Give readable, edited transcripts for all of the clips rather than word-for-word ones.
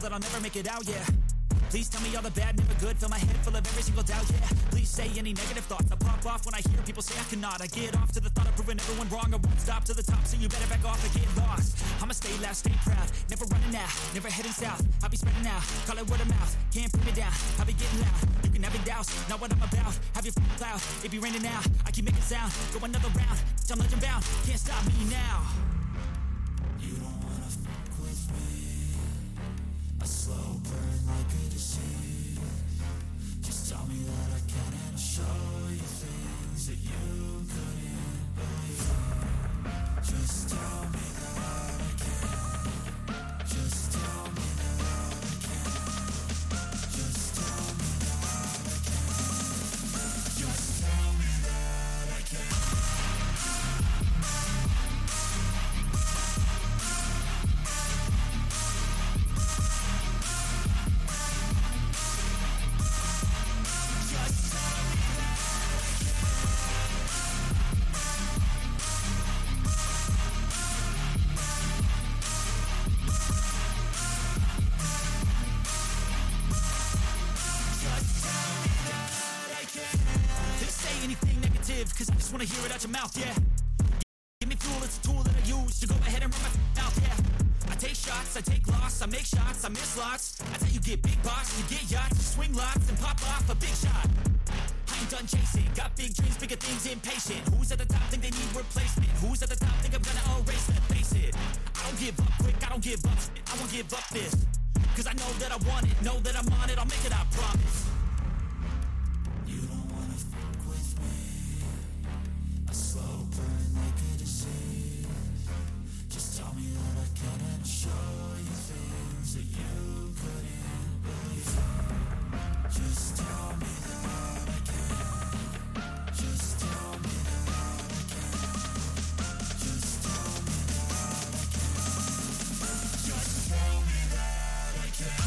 that I'll never make it out, yeah. Please tell me all the bad, never good. Fill my head full of every single doubt, yeah. Please say any negative thoughts. I pop off when I hear people say I cannot. I get off to the thought of proving everyone wrong. I won't stop to the top, so you better back off and get lost. I'ma stay loud, stay proud. Never running out, never heading south. I'll be spreading out, call it word of mouth. Can't put me down, I'll be getting loud. You can have a douse, not what I'm about. Have your f***ing cloud, it be raining now. I keep making sound, go another round. I'm legend bound, can't stop me now. You don't wanna fuck with me. A slow burn like a disease. Just tell me that I can and I'll show you things that you couldn't believe. Just tell me that I can. Just tell me that I can. Just tell me that I can. Just tell me that I can. Cause I just wanna hear it out your mouth, yeah. Give me fuel, it's a tool that I use to go ahead and run my mouth, yeah. I take shots, I take loss, I make shots, I miss lots. That's how you get big boss, you get yachts, you swing lots and pop off a big shot. I ain't done chasing, got big dreams, bigger things, impatient. Who's at the top think they need replacement? Who's at the top think I'm gonna erase them? Face it, I don't give up quick, I don't give up, I won't give up this. Cause I know that I want it, know that I'm on it, I'll make it, I promise. You don't wanna fuck with me. A slow burn like a disease. Just tell me that I can and show you things that you couldn't believe. Just tell me that I can. Just tell me that I can. Just tell me that I can. Just tell me that I can.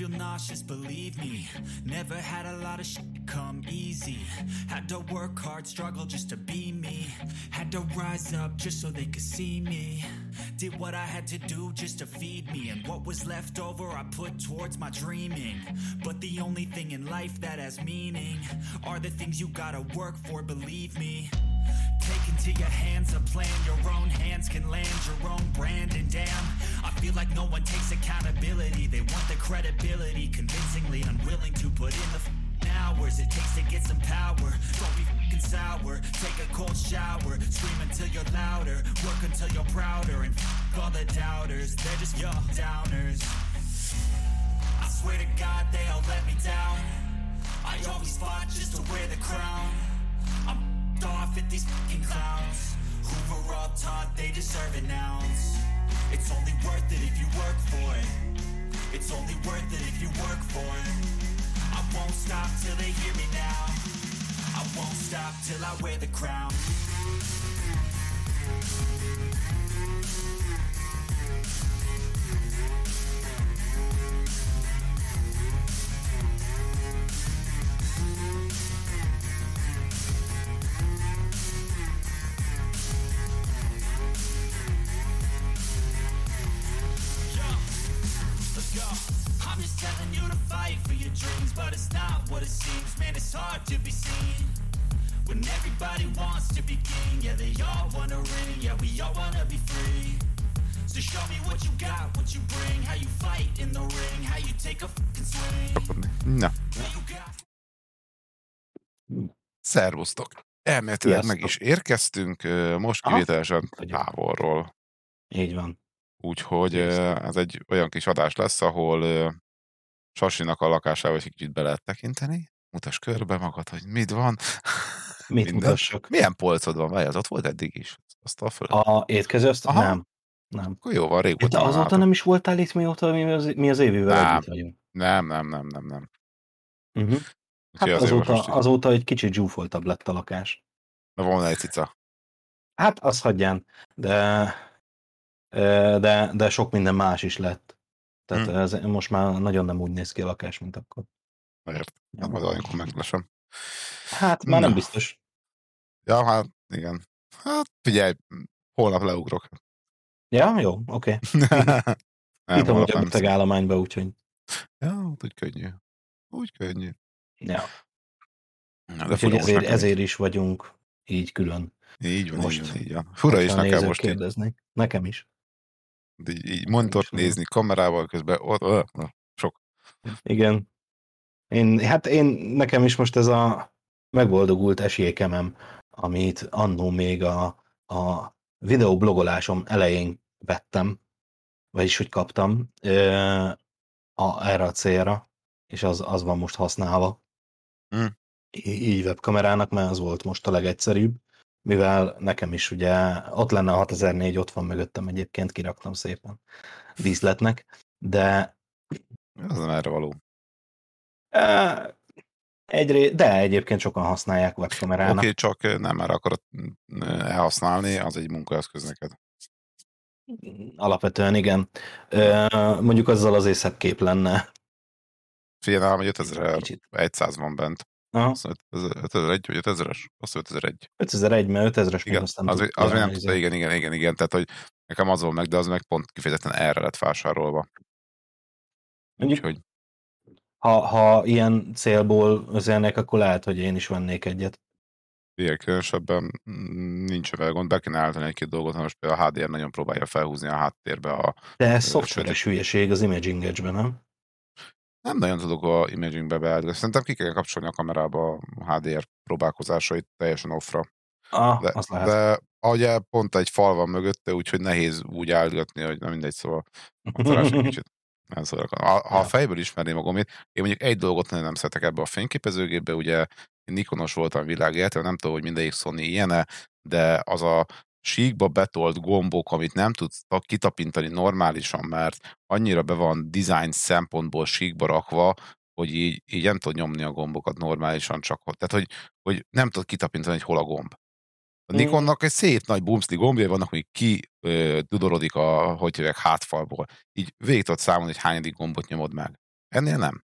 Feel nauseous, believe me. Never had a lot of shit come easy. Had to work hard, struggle just to be me. Had to rise up just so they could see me. Did what I had to do just to feed me. And what was left over I put towards my dreaming. But the only thing in life that has meaning are the things you gotta work for, believe me. Into your hands a plan, your own hands can land your own brand. And damn, I feel like no one takes accountability. They want the credibility, convincingly unwilling to put in the hours it takes to get some power. Don't be f***ing sour, take a cold shower. Scream until you're louder, work until you're prouder. And f*** all the doubters, they're just your downers. I swear to God they all let me down. I always fought just to wear the crown. I'm off at these fucking clowns who were all taught they deserve an ounce. It's only worth it if you work for it. It's only worth it if you work for it. I won't stop till they hear me now. I won't stop till I wear the crown. Yo, I'm just telling you to fight for your dreams, but it's not what it seems. Man, it's hard to be seen when everybody wants to be king. Yeah, they all wanna ring, yeah, we all wanna be free. So show me what you got, what you bring, how you fight in the ring, how you take a fucking swing. Na. Szervusztok! Elméletileg meg is érkeztünk, most kivételesen távolról. Így van. Úgyhogy ez egy olyan kis adás lesz, ahol Sasinak a lakásába egy kicsit be lehet tekinteni. Mutass körbe magad, hogy mit van. Mit mutassuk? Milyen polcod van? Várj, az ott volt eddig is? Azt a étkező, azt nem. Nem. Akkor jó van, régóta. De azóta nem is voltál itt, mióta mi az Évivel együtt vagyunk. Nem. Uh-huh. Hát azóta egy kicsit zsúfoltabb lett a lakás. Na volna egy cica. Hát azt hagyján, de sok minden más is lett. Tehát ez most már nagyon nem úgy néz ki a lakás, mint akkor. Miért? Nem az olyankor meglassan. Hát már nem biztos. Ja, hát igen. Hát figyelj, holnap leugrok. Ja, jó, oké. Itt amúgy a beteg állományba, úgyhogy. Ja, úgy könnyű. Ja. Na, úgyhogy ezért is vagyunk így külön. Így van, most. Így van. Fura is nekem most kérdezni. Nekem is. Így monitort nézni kamerával közben, sok. Igen. Hát nekem is most ez a megboldogult esélyekemem, amit annó még a videoblogolásom elején vettem, vagyis hogy kaptam erre a célra, és az van most használva. Így webkamerának, mert az volt most a legegyszerűbb, mivel nekem is ugye ott lenne a 6004, ott van mögöttem egyébként, kiraktam szépen díszletnek, de... Ez nem erre való. De egyébként sokan használják webkamerának. Oké, csak nem erre akarod elhasználni, az egy munkaeszköz neked. Alapvetően igen. Mondjuk azzal azért szebb kép lenne. Figyelj, nálam, hogy 5100 van bent. Aha. 5001 vagy 5000-es? Azt 5001. 5001, mert 5000-es még aztán az nem tudta, igen. Tehát, hogy nekem az volt meg, de az meg pont kifejezetten erre lett vásárolva. Mondjuk, úgyhogy... ha ilyen célból özelnek, akkor lehet, hogy én is vennék egyet. Igen, különösebben nincs vele gond, be kéne állítani egy-két dolgot, hanem most például a HDR nagyon próbálja felhúzni a háttérbe a... De ez szoftveres hülyeség az Imaging Edge-ben, nem? Nem nagyon tudok a Imaging-be beállítani. Szerintem ki kell kapcsolni a kamerába a HDR próbálkozásait teljesen offra. De pont egy fal van mögötte, úgyhogy nehéz úgy állítani, hogy nem mindegy, szóval tartás egy kicsit. Ha a fejből ismerném magamét, én mondjuk egy dolgot nem szeretek ebbe a fényképezőgépbe, ugye Nikonos voltam világéletem, nem tudom, hogy mindegyik Sony ilyen, de az a síkba betolt gombok, amit nem tudsz kitapintani normálisan, mert annyira be van design szempontból síkba rakva, hogy így nem tud nyomni a gombokat normálisan csak. Tehát, hogy nem tud kitapintani, hogy hol a gomb. A Nikonnak egy szép nagy bumszli gombjai vannak, hogy tudorodik a hátfalból. Így végig tudod számolni, hogy hányadik gombot nyomod meg. Ennél nem.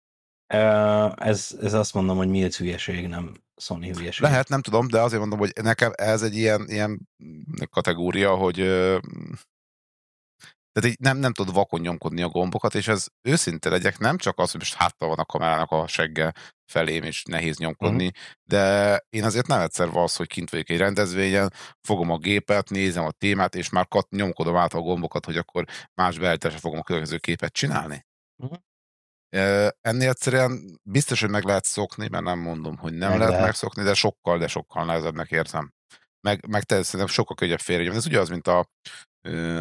Ez azt mondom, hogy miért hülyeség, nem Sony hülyeség. Lehet, nem tudom, de azért mondom, hogy nekem ez egy ilyen kategória, hogy tehát így nem tudod vakon nyomkodni a gombokat, és ez őszinte legyek, nem csak az, hogy most háttal van a kamerának a segge felém, és nehéz nyomkodni, de én azért nem egyszer van az, hogy kint vagyok egy rendezvényen, fogom a gépet, nézem a témát, és már nyomkodom át a gombokat, hogy akkor más beállításra fogom a következő képet csinálni. Ennél egyszerűen biztos, hogy meg lehet szokni, mert nem mondom, hogy nem lehet megszokni, de sokkal nehezebbnek érzem. Meg szerintem sokkal könnyebb félrenyomni. Ez ugye az, mint a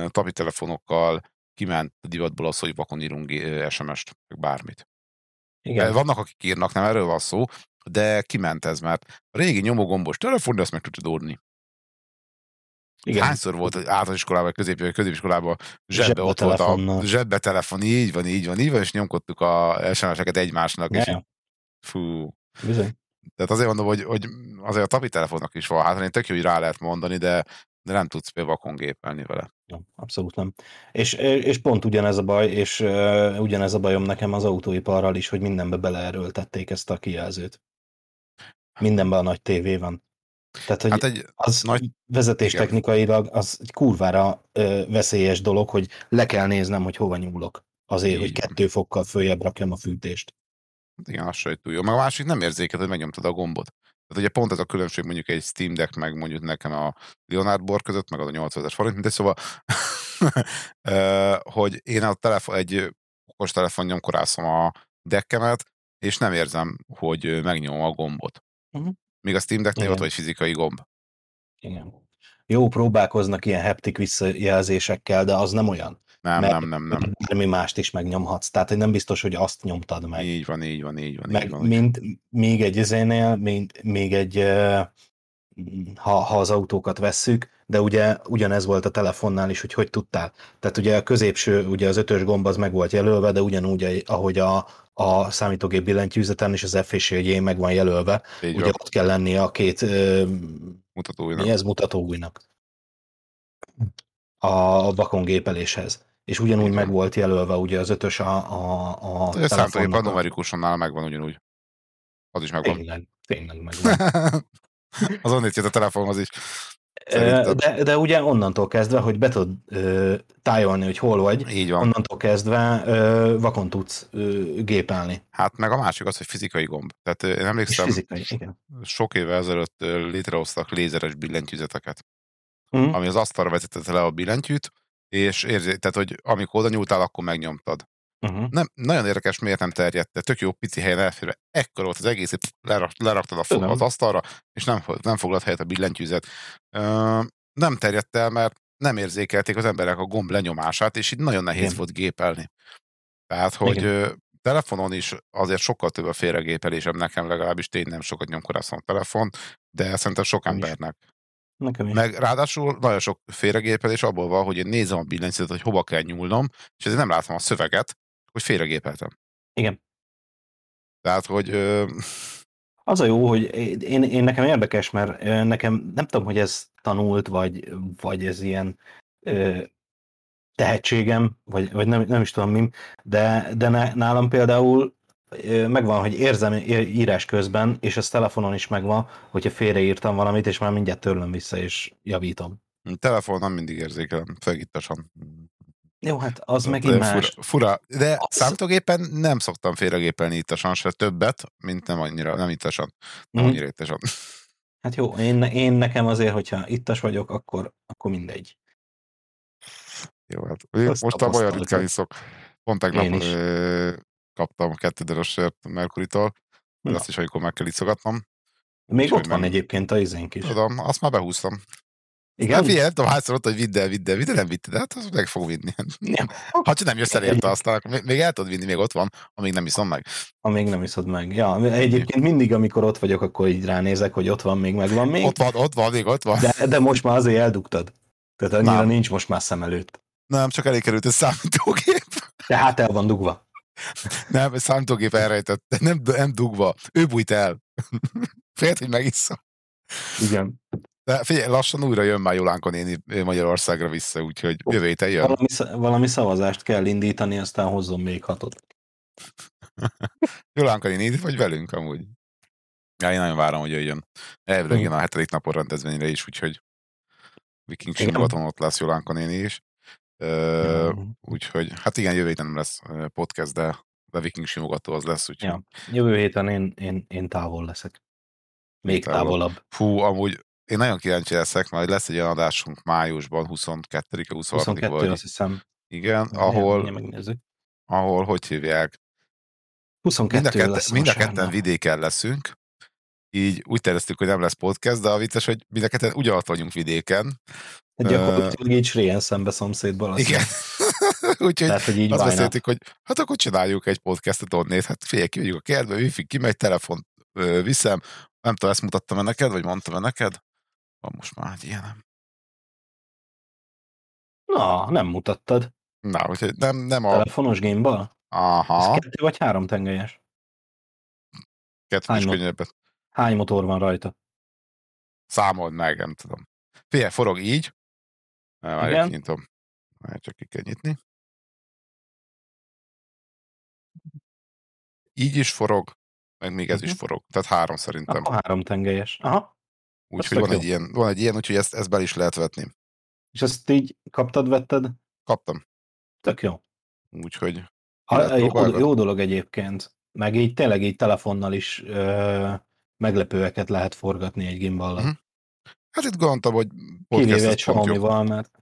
tabitelefonokkal kiment a divatból az, hogy vakon írunk SMS-t, meg bármit. Igen. Vannak, akik írnak, nem erről van szó, de kiment ez, mert a régi nyomógombos telefon, azt meg tudod ódni. Igen. Hányszor volt általános iskolában, középiskolában zsebbe ott volt a zsebbe telefon, így van, és nyomkodtuk a SMS-eket egymásnak. És így, fú. Bizony. Tehát azért mondom, hogy azért a tabitelefonnak is van hátra, én tök jó, hogy rá lehet mondani, de nem tudsz vakon gépelni vele. Ja, abszolút nem. És pont ugyanez a baj, és ugyanez a bajom nekem az autóiparral is, hogy mindenbe beleerőltették ezt a kijelzőt. Mindenben a nagy tévé van. Tehát, hogy az nagy... vezetéstechnikailag az egy kurvára veszélyes dolog, hogy le kell néznem, hogy hova nyúlok. Azért, hogy 2 fokkal följebb rakjam a fűtést. Igen, lassan, hogy túl jó. Meg a másik nem érzéket, hogy megnyomtad a gombot. Tehát ugye pont ez a különbség mondjuk egy Steam Deck, meg mondjuk nekem a Leonard Bor között, meg az a 8000 forint, mindegy, szóval, hogy én egy okostelefon nyomkorászom a deckemet, és nem érzem, hogy megnyomom a gombot. Míg a Steam Decknél ott vagy fizikai gomb. Igen. Jó, próbálkoznak ilyen haptik visszajelzésekkel, de az nem olyan. Nem. Semmi mást is megnyomhatsz, tehát nem biztos, hogy azt nyomtad meg. Így van. Meg még egy ha az autókat vesszük, de ugye ugyanez volt a telefonnál is, hogy tudtál. Tehát ugye a középső, ugye az 5-ös gomb az meg volt jelölve, de ugyanúgy, ahogy a számítógép billentyűzeten és az F-s jegyén meg van jelölve. Így ugye ott kell lennie a két mutatóujjnak a vakongépeléshez. És ugyanúgy meg volt jelölve ugye az 5-ös a telefonnak. A számítógépen numerikusan megvan ugyanúgy. Az is megvan. Tényleg megvan. Az onnét jött a telefonhoz is. De ugye onnantól kezdve, hogy be tudod tájolni, hogy hol vagy, onnantól kezdve vakon tudsz gépelni. Hát meg a másik az, hogy fizikai gomb. Tehát én emlékszem, fizikai, igen. Sok éve ezelőtt létrehoztak lézeres billentyűzeteket, ami az asztalra vezetett le a billentyűt, és érzi, tehát, hogy amikor oda nyúltál, akkor megnyomtad. Nem, nagyon érdekes, miért nem terjedt, de tök jó pici helyen elférve. Ekkor volt az egész, leraktad az asztalra, és nem foglalt helyet a billentyűzet. Nem terjedt el, mert nem érzékelték az emberek a gomb lenyomását, és így nagyon nehéz volt gépelni. Tehát, hogy telefonon is azért sokkal több a félregépelésem, nekem legalábbis tényleg nem sokat nyomkorászom a telefon, de szerintem sok embernek. Meg ráadásul nagyon sok félregépelés abból van, hogy én nézem a billentyűzetet, hogy hova kell nyúlnom, és ezért nem látom a szöveget, hogy félregépeltem. Igen. Tehát, hogy... Az a jó, hogy én nekem érdekes, mert nekem nem tudom, hogy ez tanult, vagy ez ilyen tehetségem, vagy nem is tudom mi, de nálam például megvan, hogy érzem írás közben, és ez telefonon is megvan, hogyha félreírtam valamit, és már mindjárt törlöm vissza, és javítom. Telefonon mindig érzékelem, fegítosan. Jó, hát az de megint más. Fura. De számítógépen nem szoktam félregépelni ittasan, se többet, mint nem annyira, nem ittasan. Nem annyira ittasan. Hát jó, én nekem azért, hogyha ittas vagyok, akkor mindegy. Jó, hát most a bajon ritkán iszok. Pont tegnap kaptam 2 darab sört Mercury-tól, de azt is amikor meg kell iszogatnom. Még és ott van egyébként a izénk is. Tudom, azt már behúztam. Igen? Na figyelj, tudom, hányszor ott, hogy vidd el, nem vitted, de hát azt meg fog vinni. Ha csak nem jössz elérte aztán, még el tudod vinni, még ott van, amíg nem iszom meg. Amíg nem iszod meg. Ja, egyébként mindig, amikor ott vagyok, akkor így ránézek, hogy ott van, még megvan még. Ott van. De most már azért eldugtad. Tehát annyira nincs most már szem előtt. Nem, csak elé került a számítógép. De hát el van dugva. Nem, a számítógép elrejtett, nem dugva, ő bújt el. Félt, hogy megissza. Igen. De figyelj, lassan újra jön már Jolánka néni Magyarországra vissza, úgyhogy jövő héten jön. Valami szavazást kell indítani, aztán hozzon még 6-ot. Jolánka néni, vagy velünk amúgy. Ja, én nagyon várom, hogy jöjjön. Elvileg jön a 7. napon rendezvényre is, úgyhogy Viking Simogaton ott lesz Jolánka néni is. Úgyhogy, hát igen, jövő héten nem lesz podcast, de Viking Simogató az lesz, úgyhogy. Ja. Jövő héten én távol leszek. Még távolabb. Fú, amúgy én nagyon kíváncsi leszek, mert lesz egy olyan adásunk májusban, 22-e, 23-e vagy. Azt hiszem. Igen, ahol hogy hívják? 22 lesz. Mind a ketten vidéken leszünk. Így úgy terveztük, hogy nem lesz podcast, de a vicces, hogy mind a ketten ugyanott vagyunk vidéken. Gyakorlatilag így régen szembe szomszédból. Igen. Úgyhogy azt beszéltük, hogy hát akkor csináljuk egy podcastot onnét. Hát figyelj, ki vagyunk a kertbe, wifi kimegy, telefon viszem. Nem tudom, ezt mutattam-e neked, vagy mondtam-e neked? Van most már egy ilyenem. Na, nem mutattad. Na, úgyhogy nem a... Telefonos gameball? Aha. Ez 2 vagy 3 tengelyes? 2 is könnyebbet. Hány motor van rajta? Számold meg, nem tudom. Figyelj, forog így. Várjál, kinyitom. Várjál, csak ki kell nyitni. Így is forog, meg még ez is forog. Tehát 3 szerintem. Akkor 3 tengelyes. Aha. Úgyhogy van egy ilyen, úgyhogy ezt be is lehet vetni. És ezt így kaptad, vetted? Kaptam. Tök jó. Úgyhogy... Jó dolog egyébként. Meg így tényleg így telefonnal is meglepőeket lehet forgatni egy gimballal. Hát itt gondoltam, hogy kivéve egy Xiaomi-val, mert...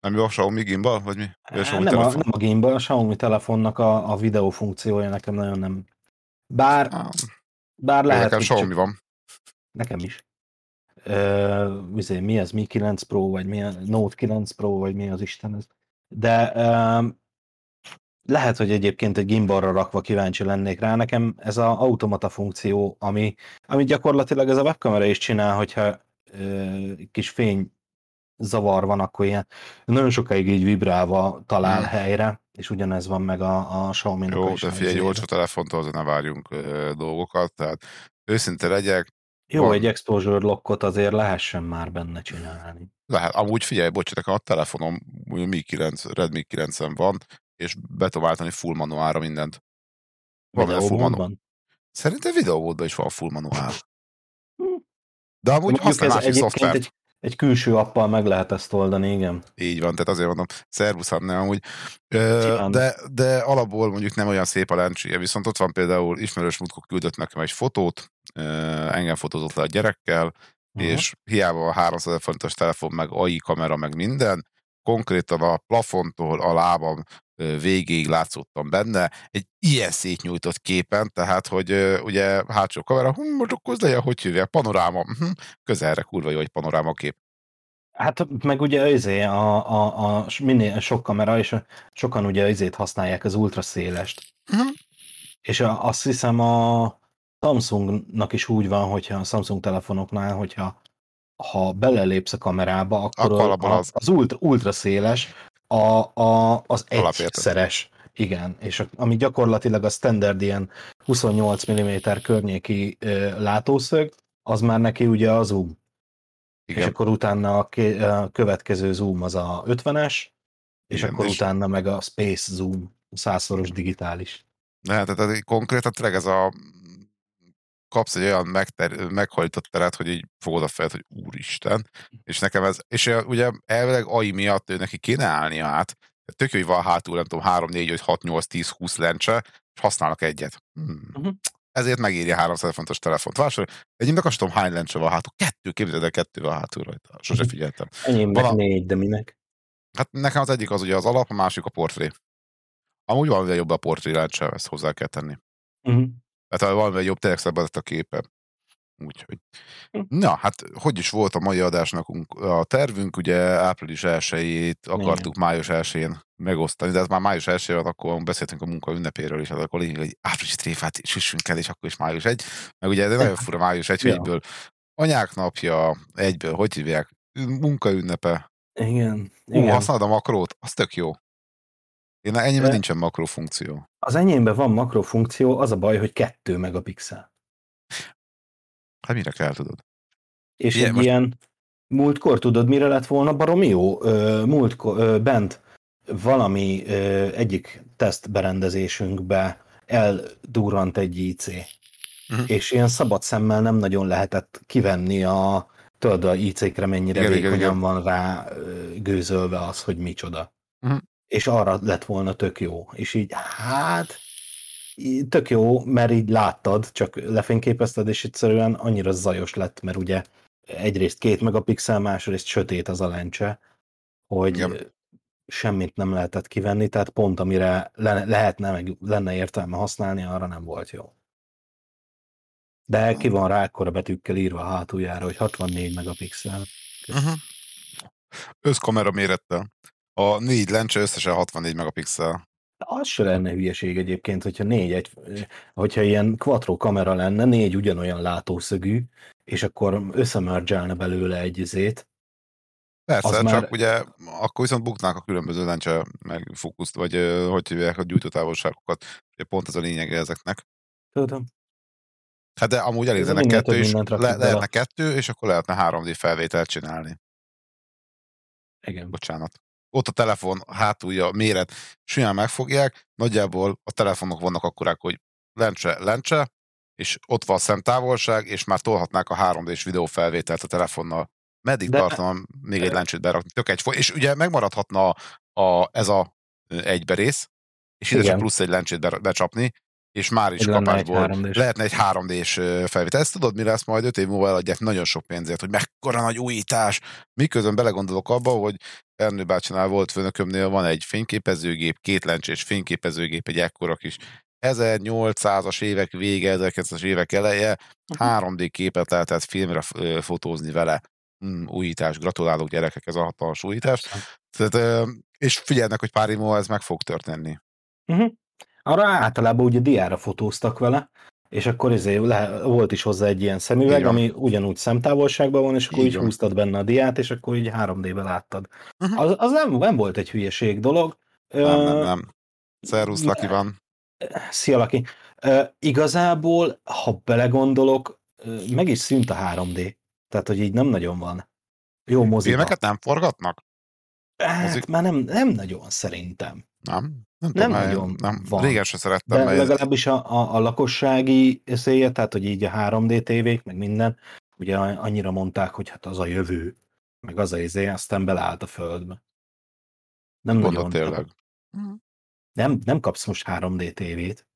Nem jó a Xiaomi gimbal, vagy mi? Nem a gimbal, a Xiaomi telefonnak a videó funkciója nekem nagyon nem... Bár lehet... Nekem Xiaomi van. Nekem is. Mi ez? Mi 9 Pro, vagy mi a Note 9 Pro, vagy mi az Isten ez? De Lehet, hogy egyébként egy gimbalra rakva kíváncsi lennék rá. Nekem ez az automata funkció, ami gyakorlatilag ez a webkamera is csinál, hogyha kis fényzavar van, akkor ilyen nagyon sokáig így vibrálva talál helyre, és ugyanez van meg a Xiaomi-nak. Jó, de figyelj, egy olcsó telefontól ne várjunk dolgokat, tehát őszinte legyek. Jó, van. Egy exposure lockot azért lehessen már benne csinálni. Lehet, amúgy figyelj, bocsánat, a telefonom Redmi 9-en van, és be tudom állítani full manuálra mindent. Videómódban? Szerintem videómódban is van full manuál. De amúgy használ másik szoftvert. Egy külső appal meg lehet ezt oldani, igen. Így van, tehát azért mondom, szervuszám, nem amúgy. De alapból mondjuk nem olyan szép a lencséje, viszont ott van például ismerős múltkor küldött nekem egy fotót, engem fotózott le a gyerekkel, és hiába a 300 forintos telefon, meg AI kamera, meg minden, konkrétan a plafontól a lábam végéig látszottam benne, egy ilyen szétnyújtott képen, tehát, hogy ugye hátsó kamera, most akkor legyen, hogy hívják, panoráma, közelre kurva jó egy panoráma kép. Hát meg ugye minél sok kamera, és sokan ugye ezért használják az ultraszélest. És azt hiszem a Samsungnak is úgy van, hogyha a Samsung telefonoknál, hogyha belelépsz a kamerába, akkor az ultraszéles az egyszeres. Igen, és ami gyakorlatilag a standard ilyen 28 mm környéki látószög, az már neki ugye a zoom. Igen. És akkor utána a következő zoom az a 50-es, és igen, akkor utána meg a space zoom, 100-szoros digitális. Ne, tehát konkrétan tényleg ez a kapsz egy olyan meghajtott teret, hogy így fogod a fejed, hogy úristen, és nekem ez, és ugye elvileg AI miatt ő neki kéne állnia át, tök jó, hogy van hátul, nem tudom, 3, 4, 5, 6, 8, 10, 20 lencse, és használnak egyet. Ezért megírja 300 fontos telefont. Vásárolj, egyébként azt tudom, hány lencse van hátul? 2, képzeld el, 2 van hátul rajta. Sose figyeltem. Enyémnek 4, de minek? Hát nekem az egyik az ugye az alap, a másik a portré. Amúgy valamivel jobb a portré lencse, ezt hozzá kell tenni. Tehát valamivel jobb, tényleg szabadott a képe. Úgyhogy. Na, hát hogy is volt a mai adásnak a tervünk, ugye április 1-jét akartuk május 1-jén megosztani, de hát már május 1 van, akkor beszéltünk a munka ünnepéről is, akkor lényeg, hogy április tréfát süssünk el, és akkor is május 1, meg ugye ez nagyon fura május 1, hogy egyből anyák napja, egyből, hogy hívják, munka ünnepe. Igen. Használod a makrót? Az tök jó. Na, enyémben nincsen makrofunkció. Az enyémben van makrofunkció, az a baj, hogy 2 megapixel. Hát mire kell, tudod? És ilyen múltkor tudod, mire lett volna baromi jó? Múltkor bent valami egyik tesztberendezésünkbe eldurrant egy IC, és ilyen szabad szemmel nem nagyon lehetett kivenni a IC-kre mennyire vékonyan van rá gőzölve az, hogy micsoda. És arra lett volna tök jó. És így, hát, tök jó, mert így láttad, csak lefényképezted, és egyszerűen annyira zajos lett, mert ugye egyrészt 2 megapixel, másrészt sötét az a lencse, hogy semmit nem lehetett kivenni, tehát pont amire lehetne, meg lenne értelme használni, arra nem volt jó. De ki van rá akkora betűkkel írva a hátuljára, hogy 64 megapixel. Összkamera mérettel. A 4 lencse összesen 64 megapixel. De az se lenne hülyeség egyébként, hogyha hogyha ilyen quattro kamera lenne, 4 ugyanolyan látószögű, és akkor összemergelne belőle egy izét. Persze, csak már... ugye akkor viszont buknák a különböző lencse meg fókuszt, vagy hogy hívják a gyújtótávolságokat. Pont ez a lényeg ezeknek. Tudom. Hát de amúgy elérzenek 2, és lehetne 2, és akkor lehetne 3D felvételt csinálni. Igen. Bocsánat. Ott a telefon hátulja méret simán megfogják, nagyjából a telefonok vannak akkorák, hogy lencse, és ott van a szemtávolság, és már tolhatnák a 3D-s videófelvételt a telefonnal. Meddig tartanom még egy lencsét berakni? Tök egy és ugye megmaradhatna ez a egyberész, és ide csak plusz egy lencsét becsapni, és már is kapásból lehetne egy 3D-s felvétel. Ezt tudod, mi lesz majd 5 év múlva eladják nagyon sok pénzért, hogy mekkora nagy újítás. Miközben belegondolok abba, hogy Ernő bácsinál volt főnökömnél, van egy fényképezőgép, 2 lencsés fényképezőgép, egy ekkora kis 1800-as évek vége, 1900-as évek eleje, 3D képet lehetett filmre fotózni vele. Újítás, gratulálok gyerekek, ez a hatalmas újítás. Tehát, és figyelnek, hogy pár év múlva ez meg fog történni. Uh-huh. Arra általában ugye diára fotóztak vele, és akkor volt is hozzá egy ilyen szemüveg, ami ugyanúgy szemtávolságban van, és akkor így húztad benne a diát, és akkor így 3D-be láttad. Uh-huh. Az nem volt egy hülyeség dolog. Nem. Szervusz, Laki van. Szia, Laki. Igazából, ha belegondolok, meg is szűnt a 3D. Tehát, hogy így nem nagyon van. Jó moziba. Filmeket nem forgatnak? Hát már nem nagyon szerintem. Nem tudom, van. Régen se szerettem. De legalábbis a lakossági széje, tehát, hogy így a 3D tévék, meg minden, ugye annyira mondták, hogy hát az a jövő, meg az a aztán beleállt a földbe. Nem nagyon. Tényleg. Nem kapsz most 3D tévét.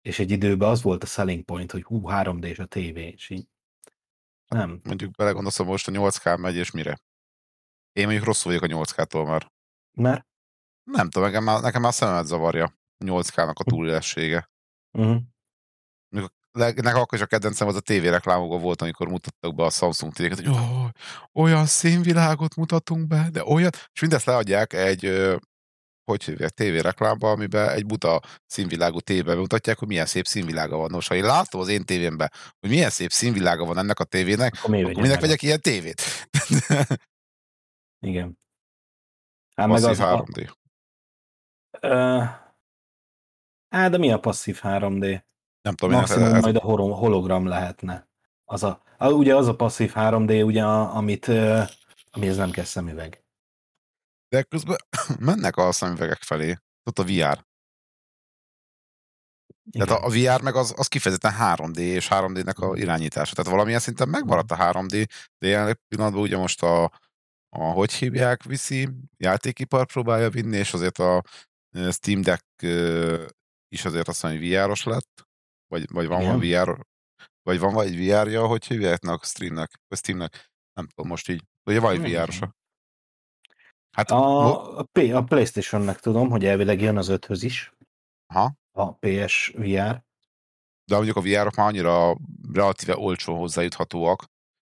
És egy időben az volt a selling point, hogy 3D-s a tévé, és így nem. Mondjuk belegondolsz, hogy most a 8K megy, és mire? Én mondjuk rosszul vagyok a 8K-tól már. Mert? Nem tudom, nekem már szememet zavarja a 8K-nak a túlélessége. Uh-huh. Nekem akkor is a kedvencem az a tévéreklámokban volt, amikor mutattak be a Samsung tévéket, hogy olyan színvilágot mutatunk be, de olyan, és mindezt leadják egy tévéreklámba, amiben egy buta színvilágú tévébe mutatják, hogy milyen szép színvilága van. Nos, ha én látom az én tévémben, hogy milyen szép színvilága van ennek a tévének, akkor minek vegyek ilyen tévét? Igen. Hát passzív meg az 3D. De mi a passzív 3D? Nem tudom, maximum én majd a hologram lehetne. Ugye az a passzív 3D, ugye, ami ez nem kell szemüveg. De közben mennek a szemüvegek felé. Ott a VR. Igen. Tehát a VR meg az kifejezetten 3D, és 3D-nek a irányítása. Tehát valamilyen szinten megmaradt a 3D, de jelenleg pillanatban ugye most hogy hívják, viszi, játékipar próbálja vinni, és azért a Steam Deck is azért azt mondja, hogy VR-os lett, vagy van VR, vagy van egy VR-ja, hogy hívják a Steamnek, nem tudom, most így, ugye van egy VR-osa. Hát, a PlayStation-nek tudom, hogy elvileg jön az 5-höz is. Aha. A PS VR. De mondjuk a VR-ok már annyira relatíve olcsón hozzájuthatóak.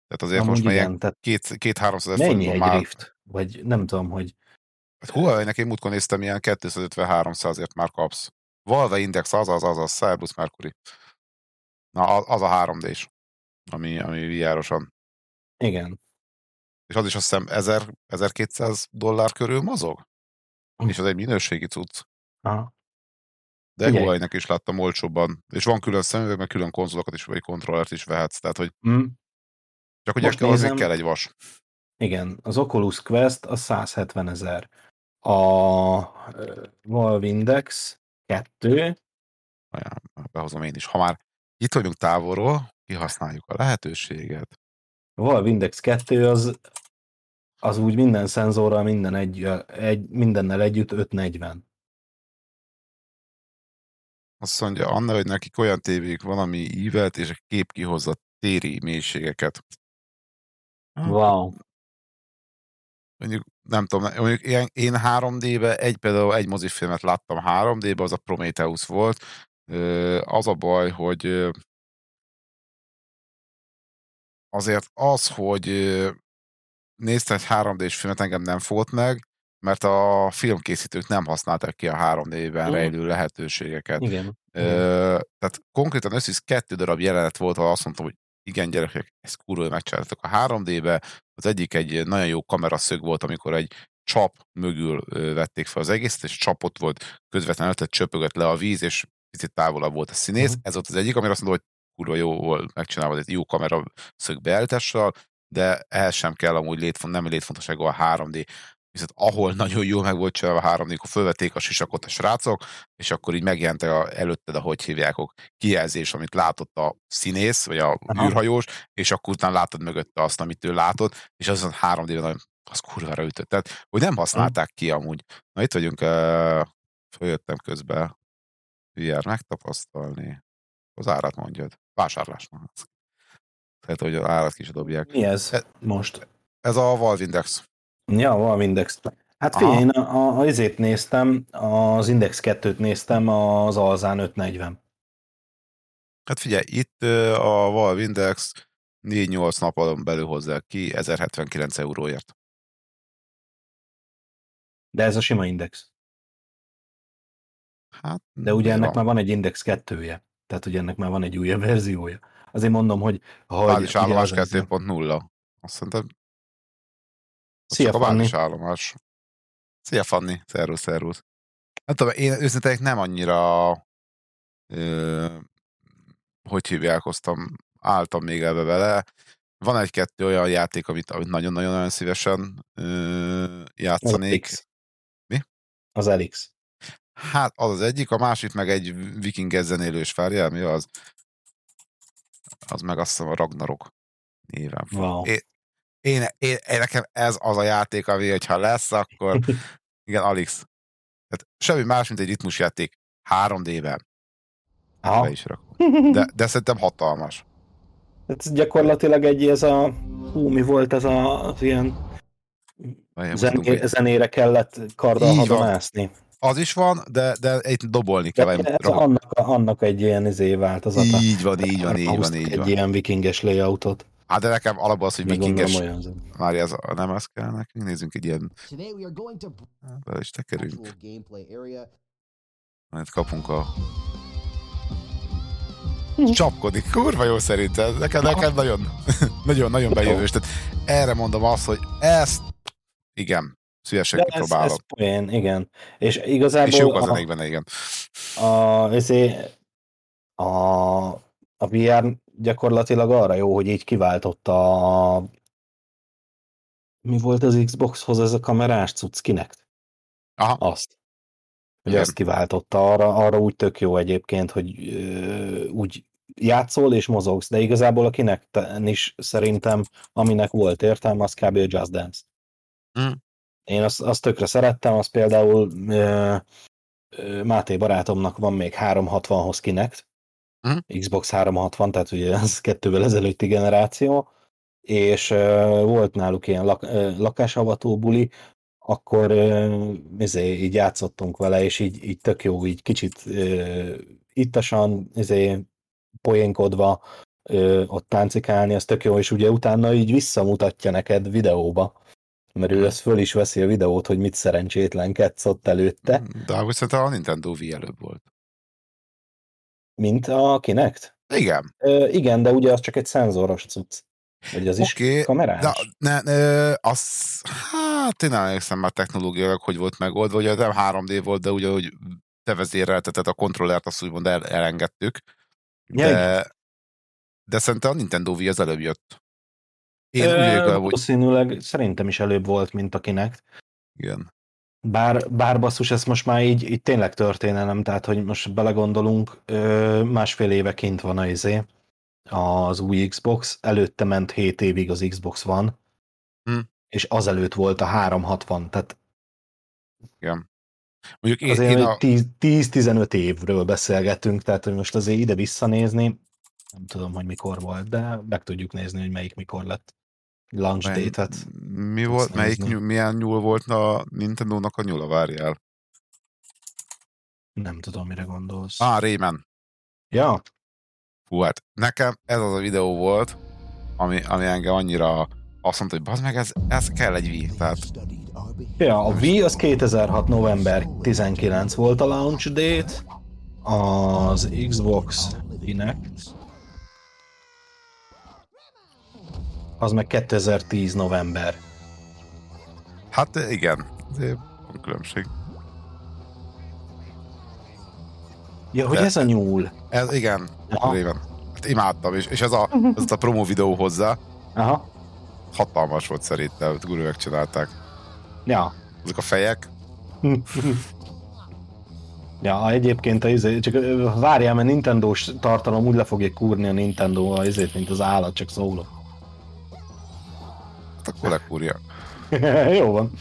Tehát azért most már ilyen 200-300 forintban már... Mennyi egy Rift? Vagy nem tudom, hogy... Hát Huawei-nek én múltkor néztem, ilyen 250-300-ért már kapsz. Valve Index, azaz, Szerbusz Mercury. Na, az a 3D-s, ami VR-osan. Igen. És az is azt hiszem $1200 körül mozog. És az egy minőségi cucc. Aha. De Huawei-nek is láttam olcsóbban. És van külön szemüveg, meg külön konzolokat is, vagy kontrollert is vehetsz. Tehát, hogy... Csak ugye azért kell egy vas. Igen, az Oculus Quest az 170 000. A Valve Index 2. Behozom én is. Ha már itt vagyunk távolról, kihasználjuk a lehetőséget. A Valve Index 2 az úgy minden szenzorral, mindennel együtt 540. Azt mondja Anna, hogy nekik olyan tévék van, ami ívelt, és a kép kihozza téri mélységeket. Wow. Mondjuk, nem tudom, mondjuk én 3D-be például egy mozifilmet láttam 3D-be, az a Prometheus volt. Az a baj, hogy azért az, hogy néztem egy 3D-s filmet, engem nem fogott meg, mert a filmkészítők nem használták ki a 3D-ben rejlő lehetőségeket. Igen. Tehát konkrétan összes 2 darab jelenet volt, ahol azt mondtam, hogy igen, gyerekek, ezt kurva megcsináltak a 3D-be. Az egyik egy nagyon jó kameraszög volt, amikor egy csap mögül vették fel az egészet, és csapot volt közvetlenül, tehát csöpögött le a víz, és picit távolabb volt a színész. Uh-huh. Ez volt az egyik, amire azt mondom, hogy kurva jól megcsinálva, egy jó kameraszög beállítással, de ehhez sem kell amúgy nem létfontosságú a 3D. Viszont ahol nagyon jól meg volt csinálva a 3D, akkor fölvették a sisakot a srácok, és akkor így megjelent előtted kijelzés, amit látott a színész, vagy a űrhajós, és akkor utána láttad mögötte azt, amit ő látott, és azon 3D-ben az kurvára ütött. Tehát, hogy nem használták ki amúgy. Na itt vagyunk, följöttem közben VR megtapasztalni. Az árat mondjad. Vásárlásnak. Tehát, hogy az árat ki is dobják. Mi ez most? Ez a Valve Index. Ja, Valve Index. Hát figyelj, én azért néztem, az Index 2-t néztem, az Alzán 540. Hát figyelj, itt a Valve Index 4-8 napon belül hozzá ki 1079 euróért. De ez a sima Index. Hát, de ugye ennek már van egy Index 2-je, tehát ugye ennek már van egy újabb verziója. Azért mondom, hogy... Vális állomás 2.0. Azt szerintem... Szia, Fanni. Szia, Fanni. Szervusz. Nem tudom, én őszintén nem annyira... hogy hívjálkoztam, álltam még ebbe vele. Van egy-kettő olyan játék, amit nagyon-nagyon szívesen játszanék. Az mi? Az Elix. Hát az egyik, a másik meg egy vikingezzen élős fárjel, mi az? Az meg azt hiszem a Ragnarok néven. Wow. Én nekem ez az a játék, ami, hogyha lesz, akkor igen, Elix. Tehát semmi más, mint egy ritmusjáték 3D-ben. Be is rakom. De szerintem hatalmas. Ez gyakorlatilag egy ez a... Hú, mi volt ez az ilyen... Zenére kellett karddal hadonászni. Az is van, de itt dobolni kell. Ez annak egy ilyen izé változata. Így van. Egy ilyen vikinges layoutot. Hát de nekem alapban az, hogy vikinges... Már ez nem az kell nekünk? Nézzünk egy ilyen... Be is tekerünk. Majd kapunk a... Csapkodik, kurva jó szerintem. Nekem nagyon bejövős. Tehát erre mondom azt, hogy ezt igen, szívesen kipróbálom. Ez poén, igen. És igazából... És jók az zenékben, igen. A VR gyakorlatilag arra jó, hogy így kiváltotta a... Mi volt az Xboxhoz ez a kamerás cucc? Kinect. Aha. Azt. Ugye azt kiváltotta, arra úgy tök jó egyébként, hogy úgy játszol és mozogsz, de igazából a Kinecten is szerintem, aminek volt értelme, az kb. A Just Dance. Mm. Én azt tökre szerettem, az például Máté barátomnak van még 360-hoz Kinect, Xbox 360, tehát ugye az 2-vel ezelőtti generáció, és volt náluk ilyen lakáshavató buli, akkor így játszottunk vele, és így tök jó, így kicsit ittasan, poénkodva ott táncikálni, az tök jó, és ugye utána így visszamutatja neked videóba, mert ő ezt föl is veszi a videót, hogy mit szerencsétlenkedsz ott előtte. De akkor szerintem a Nintendo Wii előbb volt. Mint a Kinect? Igen. Igen, de ugye az csak egy szenzoros cucc. Vagy az is kamerás? Hát én emlékszem már technológiailag, hogy volt megoldva, ugye nem 3D volt, de ugye, hogy te vezérelteted a kontrollert, azt úgymond elengedtük. De szerintem a Nintendo Wii az előbb jött. Valószínűleg szerintem is előbb volt, mint a Kinect. Igen. Bár basszus, ez most már így tényleg történelem, tehát hogy most belegondolunk, másfél éve kint van az új Xbox, előtte ment 7 évig az Xbox One, és azelőtt volt a 360, tehát igen. Mondjuk azért, hogy 10-15 évről beszélgetünk, tehát hogy most azért ide visszanézni, nem tudom, hogy mikor volt, de meg tudjuk nézni, hogy melyik mikor lett launch date-et. Mi volt, milyen nyúl volt a Nintendo-nak a nyúla, várjál? Nem tudom, mire gondolsz. Rayman. Ja. Hú, hát nekem ez az a videó volt, ami engem annyira azt mondta, hogy bazd meg, ez kell egy Wii. Tehát... Ja, a Wii az 2006. november 19 volt a launch date, az Xbox Kinect, az meg 2010. november. Hát igen, azért van különbség. Ja, hogy ez a nyúl. Ez, igen, réven. Hát imádtam, és ez a promo videó hozzá. Aha. Hatalmas volt szerintem, gurőek csinálták. Ja. Azok a fejek. Ja, egyébként csak várjál, mert Nintendo-s tartalom úgy le fogja kúrni a Nintendo-val, mint az állat, csak szólok. Hát akkor lekúrja. Jó van.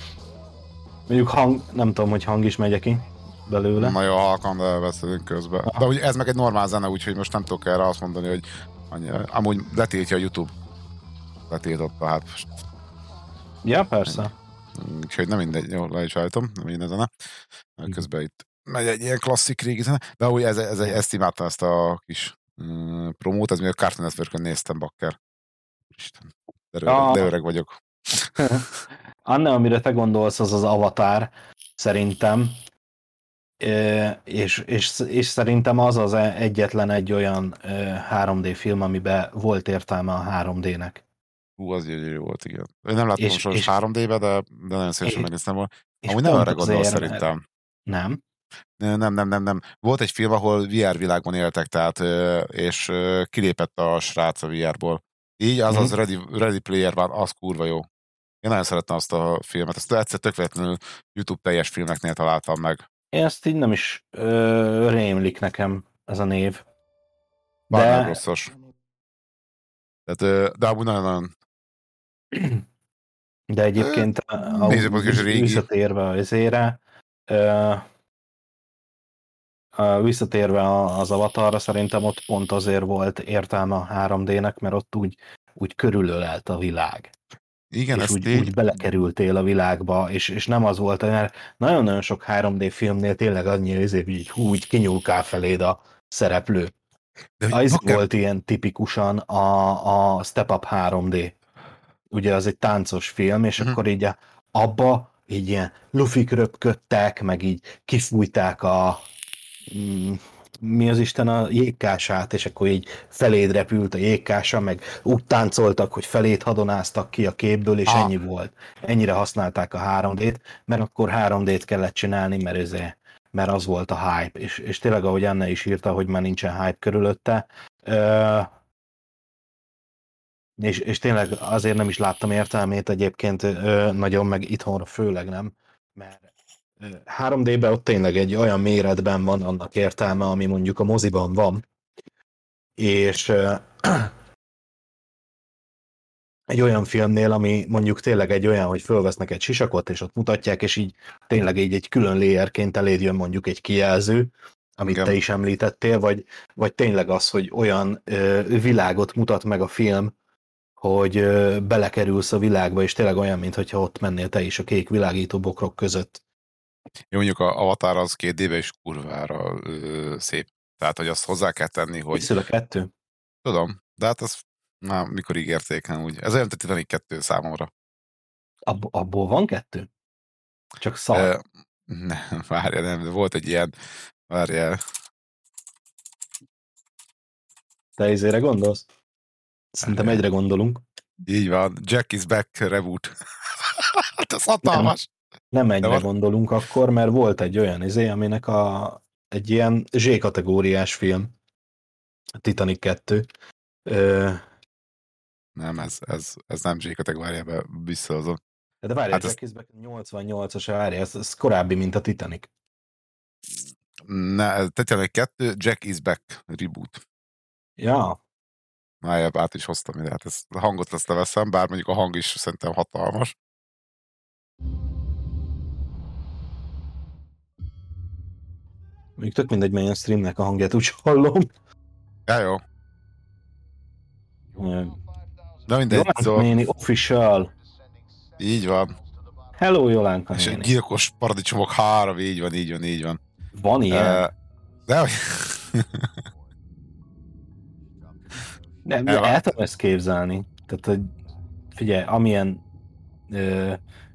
Mondjuk nem tudom, hogy hang is megy ki belőle. Nagyon halkan, de beszélünk közben. De ugye ez meg egy normál zene, úgyhogy most nem tudok erre azt mondani, hogy amúgy letiltja a YouTube. Letiltotta, hát most. Ja, persze. Úgyhogy nem mindegy, jó, le is állítom, nem mindegy zene. Közben itt megy egy ilyen klasszik régi zene, de ahogy ezt imádtam, ezt a kis promót, ez még a Cartoon Network-ön néztem, bakker. Isten, de öreg vagyok. Anna, amire te gondolsz, az Avatar, szerintem. És szerintem az az egyetlen egy olyan 3D film, amiben volt értelme a 3D-nek. Hú, az jó volt, igen. Én nem láttam soros 3D-be, de nagyon szívesen megnéztem volna. Amúgy nem arra gondolsz szerintem. Nem? Nem. Volt egy film, ahol VR világban éltek, tehát és kilépett a srác a VR-ból. Így, azaz Ready Player One, az kurva jó. Én nagyon szerettem azt a filmet. Ezt egyszer tök véletlenül YouTube teljes filmeknél találtam meg. Én ezt így nem is rémlik nekem ez a név. Bár nem rosszos. De amúgy nagyon-nagyon... De egyébként visszatérve az Avatarra, szerintem ott pont azért volt értelme a 3D-nek, mert ott úgy körülölelt a világ. Igen, és úgy belekerültél a világba, és nem az volt, mert nagyon-nagyon sok 3D filmnél tényleg annyi azért, hogy úgy kinyúlkál feléd a szereplő. Az volt ilyen tipikusan a Step Up 3D. Ugye az egy táncos film, és akkor így abba így ilyen lufik röpködtek, meg így kifújták a mi az Isten a jégkását, és akkor így feléd repült a jégkása, meg úgy táncoltak, hogy feléd hadonáztak ki a képből, és ennyi volt. Ennyire használták a 3D-t, mert akkor 3D-t kellett csinálni, mert az volt a hype. És tényleg, ahogy Anna is írta, hogy már nincsen hype körülötte, és tényleg azért nem is láttam értelmét egyébként nagyon, meg itthonra főleg nem, mert 3D-ben ott tényleg egy olyan méretben van annak értelme, ami mondjuk a moziban van, és egy olyan filmnél, ami mondjuk tényleg egy olyan, hogy fölvesznek egy sisakot, és ott mutatják, és így tényleg így egy külön léjerként eléd jön mondjuk egy kijelző, amit te is említettél, vagy tényleg az, hogy olyan világot mutat meg a film, hogy belekerülsz a világba, és tényleg olyan, mintha ott mennél te is a kék világító bokrok között. Én mondjuk a Avatar az 2D-ben is kurvára szép. Tehát, hogy azt hozzá kell tenni, hogy... Viszont a 2? Tudom, de hát ez már mikor ígérték, nem úgy. Ez olyan Titanic 2 számomra. Abból van 2? Csak szar. Nem, várjál, nem, de volt egy ilyen... Várjál. Te ezére gondolsz? Szerintem egyre gondolunk. Így van. Jack is back reboot. Hát ez hatalmas. Nem egyre gondolunk akkor, mert volt egy olyan aminek egy ilyen Z-kategóriás film, a Titanic 2. Nem, ez nem Z-kategóriában visszahozom. De várj, hát Jack is back 88-as, várj, ez korábbi, mint a Titanic. Ne, Titanic 2, Jack is back reboot. Ja. Már át is hoztam ide, hát ezt a hangot lesz leveszem, bár mondjuk a hang is szerintem hatalmas. Még tök mindegy, melyen streamnek a hangját úgy hallom. Ja, jó. De mindegy. Jolánka néni, official. Így van. Hello, Jolánka néni. És egy gyilkos paradicsomok 3, így van. Van ilyen? De... Nem, el tudom ezt képzelni. Tehát, hogy figyelj, amilyen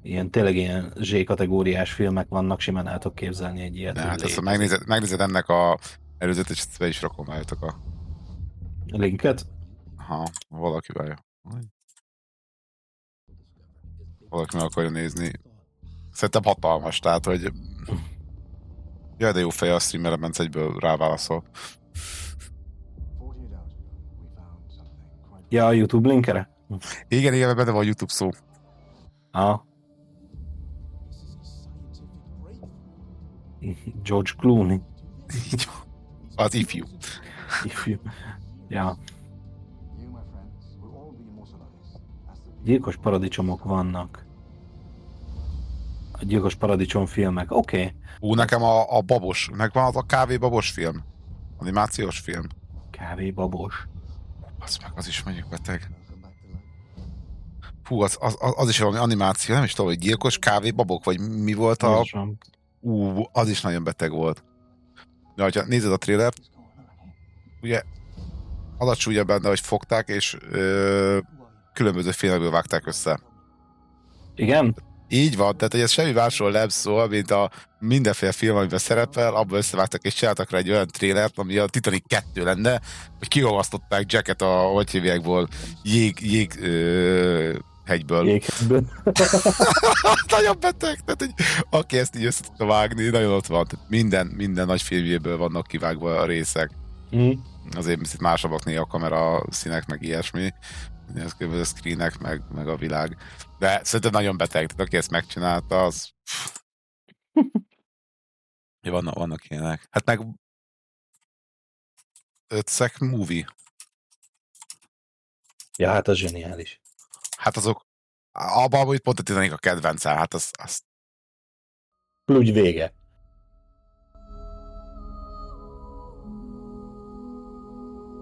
ilyen tényleg ilyen Z-kategóriás filmek vannak, simán el tudok képzelni egy ilyet. Hát azt megnézed ennek a előzőt, és be is rakom eljöttök a... linket? Ha, valaki meg akarja nézni. Szerintem hatalmas, tehát, hogy... Jaj, de jó feje a streamerre ment egyből ráválaszol. Ja, a YouTube linkere? Igen, benne van a YouTube szó. Ha. George Clooney. Az ifjú. Ja. Gyilkos paradicsomok vannak. A gyilkos paradicsom filmek. Oké. Nekem a babos. Nekem van az a kávébabos film. Animációs film. Kávébabos. Az meg az is mondjuk beteg. Hú, az is valami animáció. Nem is tudom, hogy gyilkos kávébabok, vagy mi volt a... az is nagyon beteg volt. De hogyha nézed a trélert, ugye az a csúnya benne, hogy fogták, és különböző filmekből vágták össze. Igen? Így van, tehát hogy ez semmi másról nem szól, mint a mindenféle film, amiben szerepel, abban összevágtak és csináltak rá egy olyan trélert, ami a Titanic 2 lenne, hogy kiolvasztották Jacket a, hogy hívjákból, jéghegyből. Jéghegyből. Nagyon beteg, tehát hogy aki ezt így össze tudta vágni, nagyon ott van. Tehát minden nagy filmjéből vannak kivágva a részek. Mm. Azért másabbak néha a kamera színek, meg ilyesmi. A screenek, meg a világ. De szerintem nagyon beteg, tehát aki ezt megcsinálta, az... Ja, vannak ilyenek. Hát meg... 5 movie. Ja, hát az zseniális. Hát azok... Abban, hogy pont a Titanic a kedvence, hát az... Plügy vége.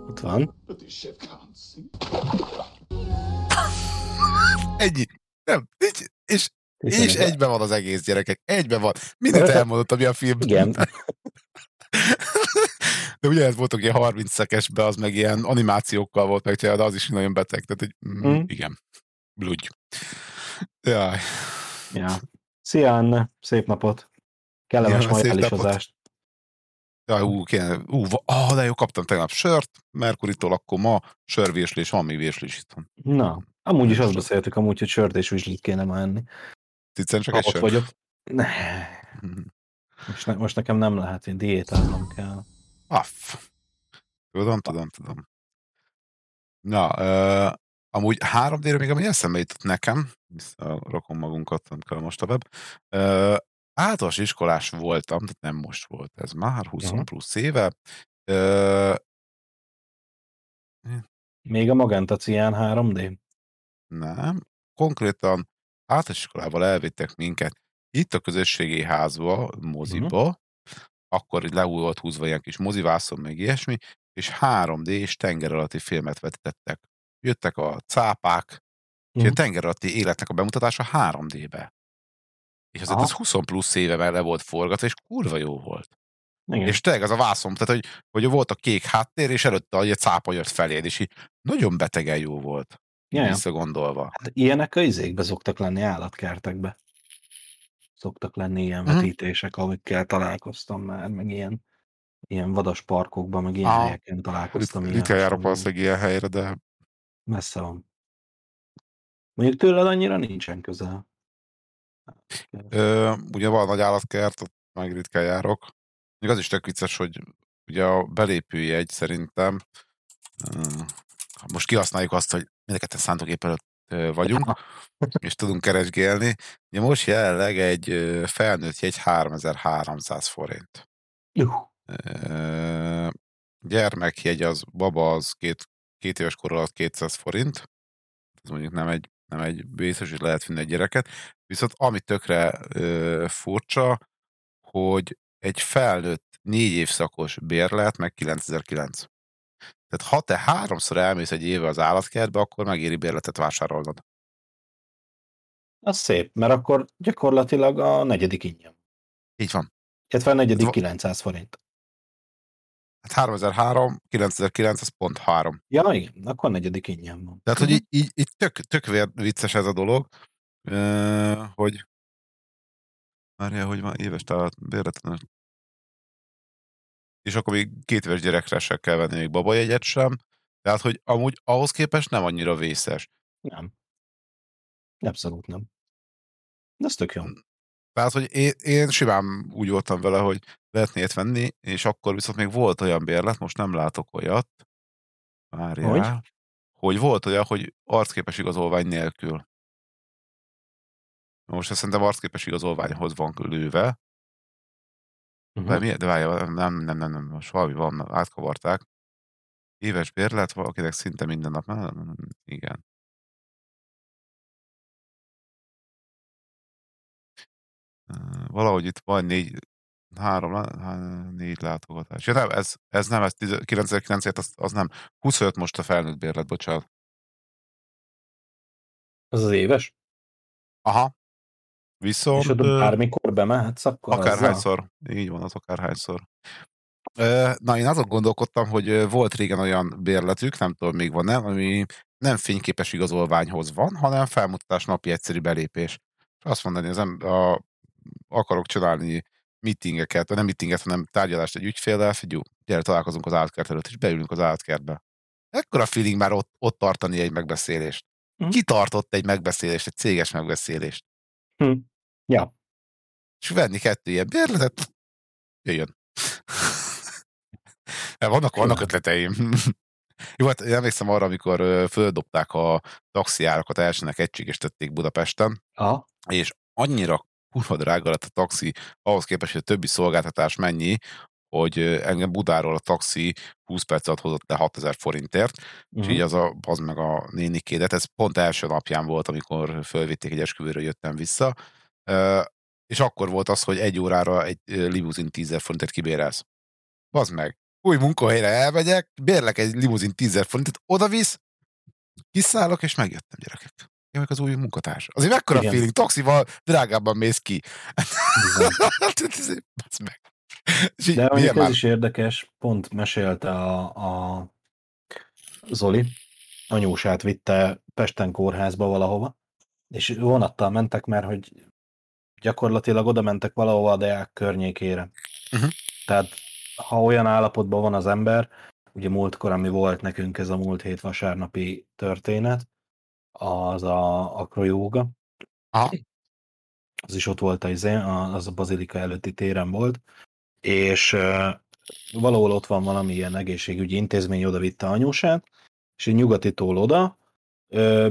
Ott van. Ennyi. Nem, nincs. És egyben van az egész, gyerekek. Egyben van. Mindent elmondottam, ami a filmben. Igen. De ugyanez voltak ilyen 30 szekesben, az meg ilyen animációkkal volt megcsinálva, de az is nagyon beteg. Tehát, hogy igen. Bludgy. Jaj. Ja. Szia, Anne. Szép napot. Kellemes majd elisozást. Jaj, de jó, kaptam tegnap sört, Mercurytól, akkor ma sörvéslés, van még véslés itt. Na, amúgy is azt beszéltük, hogy sört és vizslit kéne ma enni. Ticcen csak egy sört? Vagyok. Ne. Most nekem nem lehet, én diétálnom kell. Aff. Tudom. Na, amúgy 3D-re még ami eszembe jutott nekem, rakom magunkat, nem kell most a web, általános iskolás voltam, tehát nem most volt ez már, 20 plusz éve. Még a Magentacián 3D? Nem. Konkrétan általános iskolával elvittek minket itt a közösségi házba, moziba, akkor le volt húzva ilyen kis mozivászon, meg ilyesmi, és 3D és tenger alatti filmet vetítettek. Jöttek a cápák, és a tenger alatti életnek a bemutatása 3D-be. És azért ez 20 plusz éve már le volt forgatva, és kurva jó volt. Igen. És tényleg az a vászom, tehát hogy volt a kék háttér, és előtte a cápa jött feléd, és így nagyon betegen jó volt. Jajjá. Visszagondolva. Hát ilyenek a izékbe szoktak lenni, állatkertekbe. Szoktak lenni ilyen vetítések, amikkel találkoztam már, meg ilyen vadas parkokban, meg ilyen helyeken találkoztam. Ritkán járok valószínűleg ilyen helyre, de... Messze van. Mondjuk tőled annyira nincsen közel. Ugye van nagy állatkert, ott meg ritkán járok. Még az is tök vicces, hogy ugye a belépőjegy szerintem most kihasználjuk azt, hogy mindeket a szántógép előtt vagyunk, és tudunk keresgélni. Ugye most jelenleg egy felnőtt jegy 3300 forint. Gyermekjegy az, baba az két éves kor alatt 200 forint. Ez mondjuk nem egy biztos, hogy lehet vinni egy gyereket. Viszont ami tökre furcsa, hogy egy felnőtt 4 évszakos bérlet meg 9009. Tehát ha te 3-szor elmész egy éve az állatkertbe, akkor megéri bérletet vásárolnod. Az szép, mert akkor gyakorlatilag a negyedik ingyen. Így van. Illetve a negyedik 900 forint. Hát 3003, 9009, az pont 3. Ja, igen, akkor negyedik ingyen van. Tehát, hogy így tök vicces ez a dolog, hogy várjál, hogy már éves tálat bérletlen. És akkor még 2 éves gyerekre se kell venni, még babajegyet sem. Tehát, hogy amúgy ahhoz képest nem annyira vészes. Nem. Abszolút nem. De ez tök jó. Tehát, hogy én simán úgy voltam vele, hogy lehetne ilyet venni, és akkor viszont még volt olyan bérlet, most nem látok olyat, várjál, hogy volt olyan, hogy arcképes igazolvány nélkül. Most ezt szerintem arcképes igazolványhoz van lőve. De várjál, nem, most valami van, átkavarták. Éves bérlet, valakinek szinte minden nap, igen. Valahogy itt van 4 látogatás. Ja, nem, ez nem, ez 99-ért, az nem. 25 most a felnőtt bérlet, bocsánat. Az az éves? Aha. Viszont... És oda bármikor bemehetsz, akkor akárhányszor. Így van, az akárhányszor. Na, én azon gondolkodtam, hogy volt régen olyan bérletük, nem tudom, még van, nem, ami nem fényképes igazolványhoz van, hanem felmutatás napi egyszerű belépés. azt mondani, akarok csinálni meetingeket, nem meetinget, hanem tárgyalást egy ügyféllel, figyelj, gyere, találkozunk az állatkert előtt, és beülünk az állatkertbe. Ekkora feeling már ott tartani egy megbeszélést. Mm. Kitartott egy megbeszélést, egy céges megbeszélést. Mm. Ja. És venni 2 ilyen bérletet, jöjjön. Vannak ötleteim. Jó, hát én emlékszem arra, amikor földobták a taxiárakat, elsőnek egységes tették Budapesten, aha, és annyira kurva drága lett a taxi, ahhoz képest, hogy a többi szolgáltatás mennyi, hogy engem Budáról a taxi 20 perc alatt hozott le 6000 forintért, és így az meg a nénikédet, ez pont első napján volt, amikor fölvitték egy esküvőről, jöttem vissza, és akkor volt az, hogy egy órára egy limuzin 10.000 forintet kibérelsz. Bazd meg! Új munkahelyre elmegyek, bérlek egy limuzin 10.000 forintet, odavisz, kiszállok, és megjöttem, gyerekek. Én meg az új munkatárs. Azért mekkora feeling, taxival drágábban mész ki. meg. De mondjuk ez is érdekes, pont mesélte a Zoli, anyósát vitte Pesten kórházba valahova, és vonattal mentek, mert hogy gyakorlatilag oda mentek valahova a Deák környékére. Uh-huh. Tehát ha olyan állapotban van az ember, ugye múltkor, ami volt nekünk ez a múlt hét vasárnapi történet, az a akrojóga, az is ott volt az a bazilika előtti téren volt, és valahol ott van valami ilyen egészségügyi intézmény, oda vitte anyósát, és egy nyugatitól oda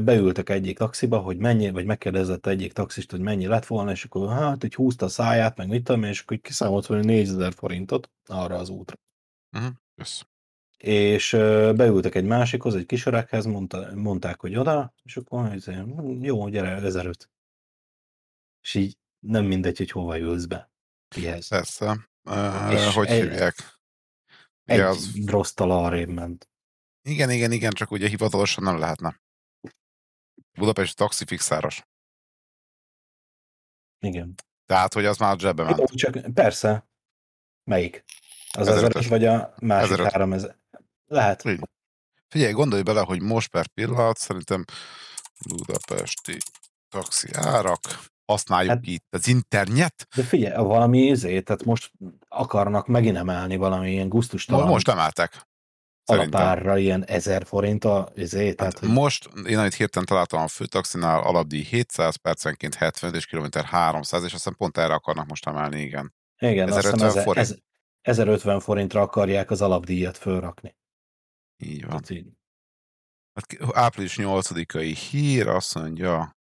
beültek egyik taxiba, hogy mennyi, vagy megkérdezett egyik taxist, hogy mennyi lett volna, és akkor hogy húzta a száját, meg mit tudom, és akkor kiszámolt volna 4000 forintot arra az útra. Uh-huh. Yes. És beültek egy másikhoz, egy kis öreghez, mondták, hogy oda, és akkor jó, gyere, 1500. És így nem mindegy, hogy hova ülsz be. Kihez. Persze. Hogy hívják? Egy drosztal arrébb ment. Igen, csak ugye hivatalosan nem lehetne. Budapest taxifixáros. Igen. Tehát, hogy az már zsebbe ment. Jó, csak persze. Melyik? Az 1500 vagy a másik 1500. 3000? Lehet. Így. Figyelj, gondolj bele, hogy most per pillanat szerintem budapesti taxi árak. Használjuk itt az internet. De figyelj, valami tehát most akarnak megint emelni valami ilyen gusztustalan. Most emeltek. Alapárra ilyen 1000 forint a tehát, hogy... Most, én amit hirtelen találtam a főtaxinál, alapdíj 700, percenként 70 és kilométer 300, és aztán pont erre akarnak most emelni, igen. Igen, 1050 forint. 1050 forintra akarják az alapdíjat fölrakni. Így van. Hát, április 8-ai hír, azt mondja,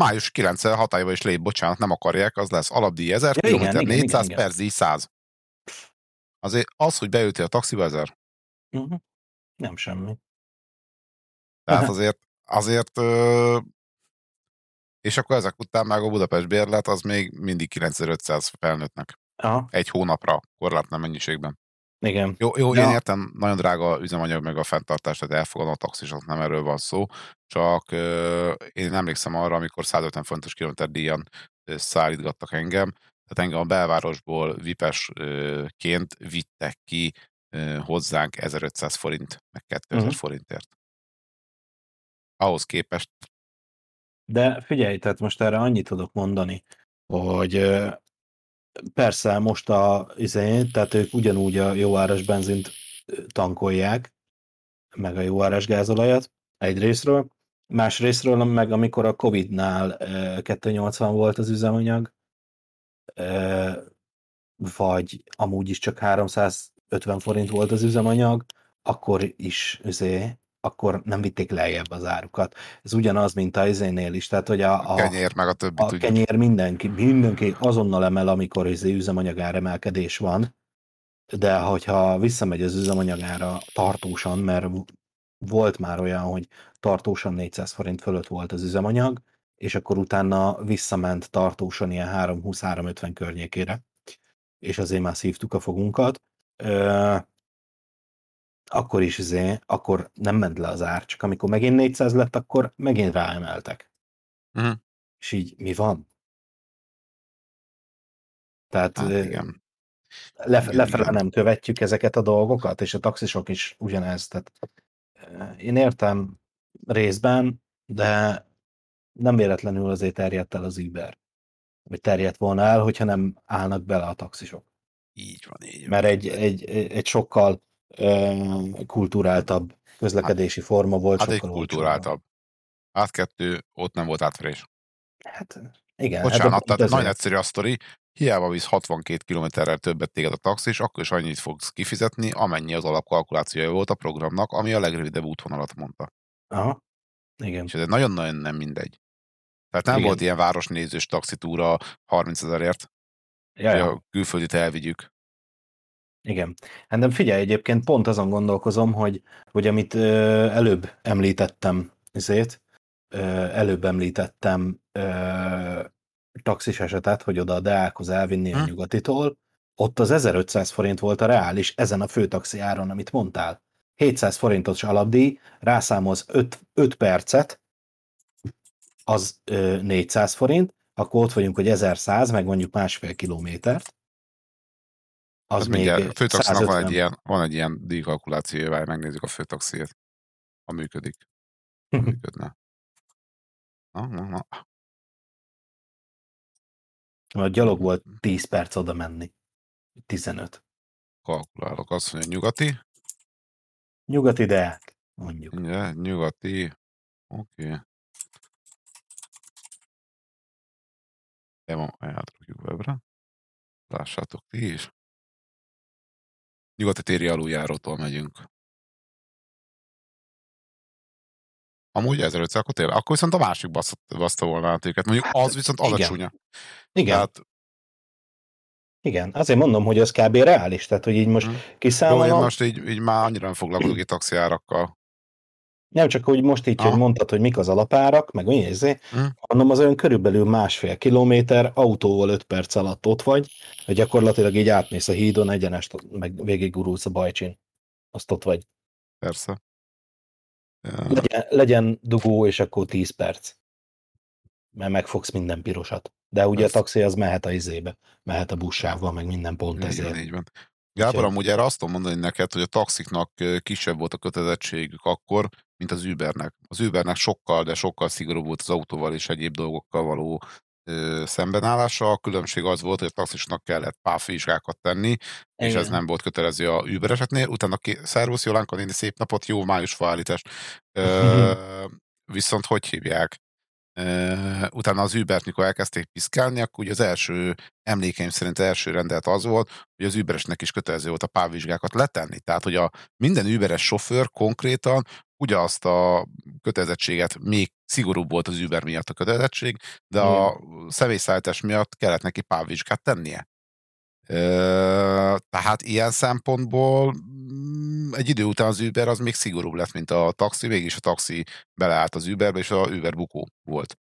május 9-e hatályba is lép, bocsánat, nem akarják, az lesz alapdíj 1000, ja, kilométer 400, percdíj 100. Azért az, hogy beültél a taxiba 1000, uh-huh, nem semmi. Tehát azért és akkor ezek után meg a Budapest bérlet az még mindig 9500 felnőttnek. Aha. Egy hónapra, korlátlan mennyiségben. Igen. Jó, én értem, nagyon drága üzemanyag meg a fenntartás, tehát elfogadom a taxisot, nem erről van szó, csak én emlékszem arra, amikor 150 fontos kilométer díjan szállítgattak engem, tehát engem a belvárosból vipesként vittek ki hozzánk 1500 forint, meg 2000 forintért. Ahhoz képest. De figyelj, tehát most erre annyit tudok mondani, hogy persze most tehát ők ugyanúgy a jó áras benzint tankolják, meg a jó áras gázolajat egy részről, más részről meg amikor a Covid-nál 280 volt az üzemanyag, vagy amúgy is csak 350 forint volt az üzemanyag, akkor is akkor nem vitték lejjebb az árukat. Ez ugyanaz, mint a izénél is. Tehát, hogy a kenyér, meg a többi. A kenyér mindenki azonnal emel, amikor üzemanyagár emelkedés van, de hogyha visszamegy az üzemanyagára tartósan, mert volt már olyan, hogy tartósan 400 forint fölött volt az üzemanyag, és akkor utána visszament tartósan ilyen 320-350 környékére, és azért már szívtuk a fogunkat, akkor is akkor nem ment le az ár, csak amikor megint 400 lett, akkor megint ráemeltek. Uh-huh. És így mi van? Tehát lefelé nem követjük ezeket a dolgokat, és a taxisok is ugyanezt. Tehát, én értem részben, de nem véletlenül azért terjedt el az Uber. hogy terjedt volna el, hogyha nem állnak bele a taxisok. Így van, így van. Mert egy sokkal kulturáltabb közlekedési forma volt. Hát sokkal egy kulturáltabb. Hát kettő, ott nem volt átverés. Hát igen. Bocsánat, tehát nagyon egyszerű a sztori. Hiába visz 62 kilométerrel többet téged a taxis, akkor is annyit fogsz kifizetni, amennyi az alapkalkulációja volt a programnak, ami a legrövidebb útvonalat mondta. Aha, igen. És ez nagyon-nagyon nem mindegy. Tehát nem igen. Volt ilyen városnézős taxitúra 30 000-ért, hogy a külföldit elvigyük. Igen. Hát nem figyelj, egyébként pont azon gondolkozom, hogy amit előbb említettem, taxis esetet, hogy oda a Deákhoz elvinni a Nyugatitól, ott az 1500 forint volt a reális ezen a főtaxi áron, amit mondtál. 700 forintos alapdíj, rászámolsz 5 percet, az 400 forint, akkor ott vagyunk, hogy 1100, meg mondjuk 1,5 kilométert. Az hát még a főtaxinak 150. van egy ilyen díjkalkulációja, megnézzük a főtaxiét. Ha működik. Ha működne. Na. Mert gyalog volt 10 perc oda menni. 15. Kalkulálok, azt mondja, nyugati. Nyugati Deák, mondjuk. Ja, nyugati, oké. Elátrakjuk webre. Lássátok ti is. Nyugati téri aluljárótól megyünk. Amúgy 1500, akkor tényleg. Akkor viszont a másik baszta volna át őket. Mondjuk az viszont alacsúnya. Igen. Tehát... Igen, azért mondom, hogy az kb. Reális. Tehát, hogy így most kiszámolom. Jó, én most így már annyira nem foglalkozok itt taxiárakkal. Nem, csak úgy most így, hogy mondtad, hogy mik az alapárak, meg mi érzé, mondom, az olyan körülbelül 1,5 kilométer, autóval 5 perc alatt ott vagy, hogy gyakorlatilag így átmész a hídon, egyenest, meg végig gurulsz a Bajcsin. Azt ott vagy. Persze. Legyen dugó, és akkor 10 perc. Mert megfogsz minden pirosat. De ugye persze. A taxi az mehet a izébe, mehet a buszsávval, meg minden pont ezért. Igen, így van. Gábor, amúgy erre azt tudom mondani neked, hogy a taxiknak kisebb volt a kötelezettségük akkor, mint az Ubernek. Az Ubernek sokkal, de sokkal szigorúbb volt az autóval és egyéb dolgokkal való szembenállása. A különbség az volt, hogy a taxisnak kellett páfvizsgákat tenni, és ez nem volt kötelező a Uber esetnél. Utána szervusz, Jolánka néni, szép napot, jó májusfa állítást. Viszont hogy hívják? Utána az Ubert, mikor elkezdték piszkálni, akkor ugye az emlékeim szerint első rendelet az volt, hogy az Uberesnek is kötelező volt a pávvizsgákat letenni. Tehát, hogy a minden Uberes sofőr konkrétan ugyanazt a kötelezettséget, még szigorúbb volt az Uber miatt a kötelezettség, de a személyszállítás miatt kellett neki pávvizsgát tennie. Tehát ilyen szempontból egy idő után az Uber az még szigorúbb lett, mint a taxi, mégis a taxi beleállt az Uberbe, és az Uber bukó volt.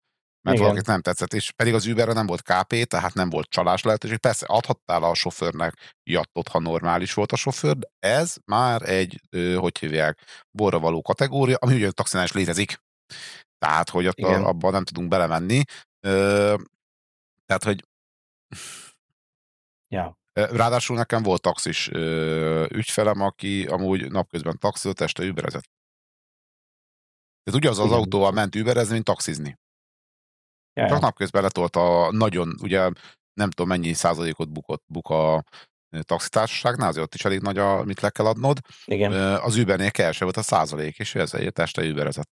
Mert valakit nem tetszett, és pedig az Uberre nem volt KP, tehát nem volt csalás lehetőség. Persze adhattál a sofőrnek jattot, ha normális volt a sofőr, de ez már egy, borra való kategória, ami ugye a taxinál is létezik. Tehát, hogy ott abban nem tudunk belemenni. Tehát, hogy... Yeah. Ráadásul nekem volt taxis ügyfelem, aki amúgy napközben taxizott, este überezett. Tehát ugyanaz az autóval ment überezni, mint taxizni. Yeah. Csak napközben letolt a nagyon, ugye nem tudom mennyi százalékot buk a taxitársaságnál, azért ott is elég nagy, amit le kell adnod. Igen. Az Ubernél kevesebb volt a százalék, és ezért este überezett.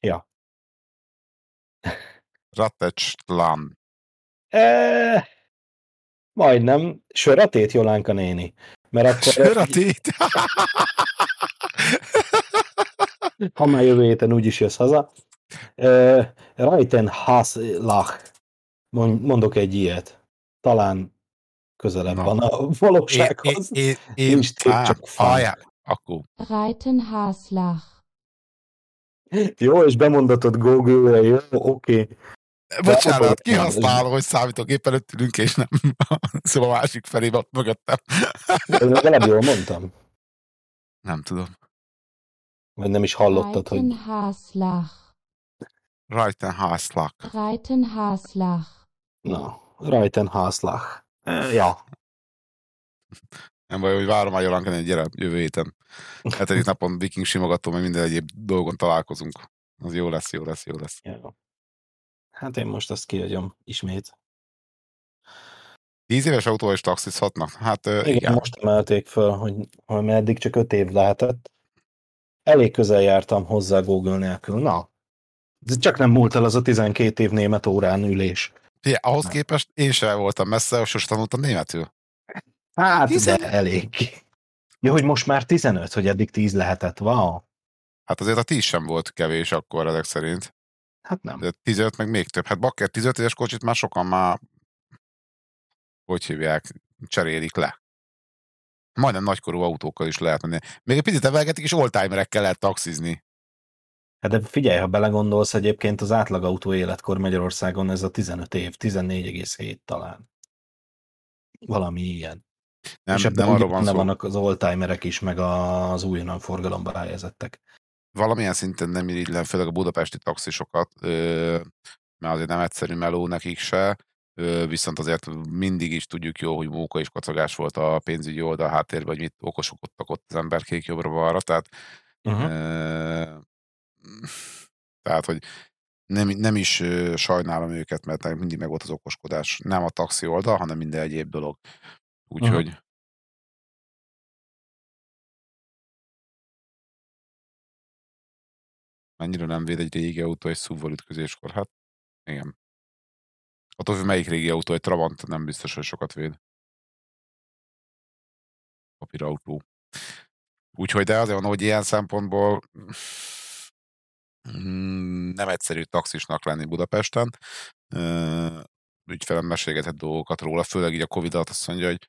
Ja. Ratecslán. Majdnem. Söratét, Jolánka néni. Mert akkor söratét? Ha már jövő héten úgyis jössz haza. Rajten haszlach. Mondok egy ilyet. Talán közelebb van a valósághoz. Nincs csak akkor. Rajten haszlach. Jó, és bemondatod Google-re, jó? Oké. Bocsánat, kihasználom, hogy számítógép előtt ülünk, és nem szóval a másik felében ott mögöttem. Legalább jól mondtam. Nem tudom. Vagy nem is hallottad, hogy... Rajten Haslach. Na, Rajten Haslach. Ja. Nem baj, hogy várom a Jolánka, hogy gyere jövő héten. Hetedik napon viking simogató, mert minden egyéb dolgon találkozunk. Az jó lesz. Ja. Hát én most azt kihagyom ismét. 10 éves autóval is taxizhatnak? Hát, igen, most emelték föl, hogy eddig csak 5 év lehetett. Elég közel jártam hozzá Google nélkül. Na, de csak nem múlt el az a 12 év német órán ülés. Figyelj, ahhoz képest én sem voltam messze, sose tanultam németül. Hát, de elég. Jó, hogy most már 15, hogy eddig 10 lehetett, wow. Hát azért a 10 sem volt kevés akkor ezek szerint. Hát nem. De 15 meg még több. Hát bakker 15 éves kocsit már sokan már hogy hívják, cserélik le. Majdnem nagykorú autókkal is lehet menni. Még egy picit evelgetik, és oldtimerekkel lehet taxizni. Hát de figyelj, ha belegondolsz, egyébként az átlag autó életkor Magyarországon ez a 15 év, 14,7 talán. Valami ilyen. Nem, és ebben arról van szó. Vannak az oldtimerek is, meg az újonnan forgalomba helyezettek. Valamilyen szinten nem irigylem, főleg a budapesti taxisokat, mert azért nem egyszerű meló nekik se, viszont azért mindig is tudjuk jó, hogy móka és kacagás volt a pénzügyi oldal háttérben, hogy mit okosokodtak ott az emberkék jobbra-balra, tehát tehát, hogy nem is sajnálom őket, mert mindig meg volt az okoskodás. Nem a taxi oldal, hanem minden egyéb dolog. Úgyhogy mennyire nem véd egy régi autó egy SUV-val ütközéskor? Hát igen. Attól, hogy melyik régi autó, egy Trabant nem biztos, hogy sokat véd. Papírautó. Úgyhogy de azért van, hogy ilyen szempontból nem egyszerű taxisnak lenni Budapesten. Ügyfelem mesélgetett dolgokat róla, főleg így a Covid alatt azt mondja, hogy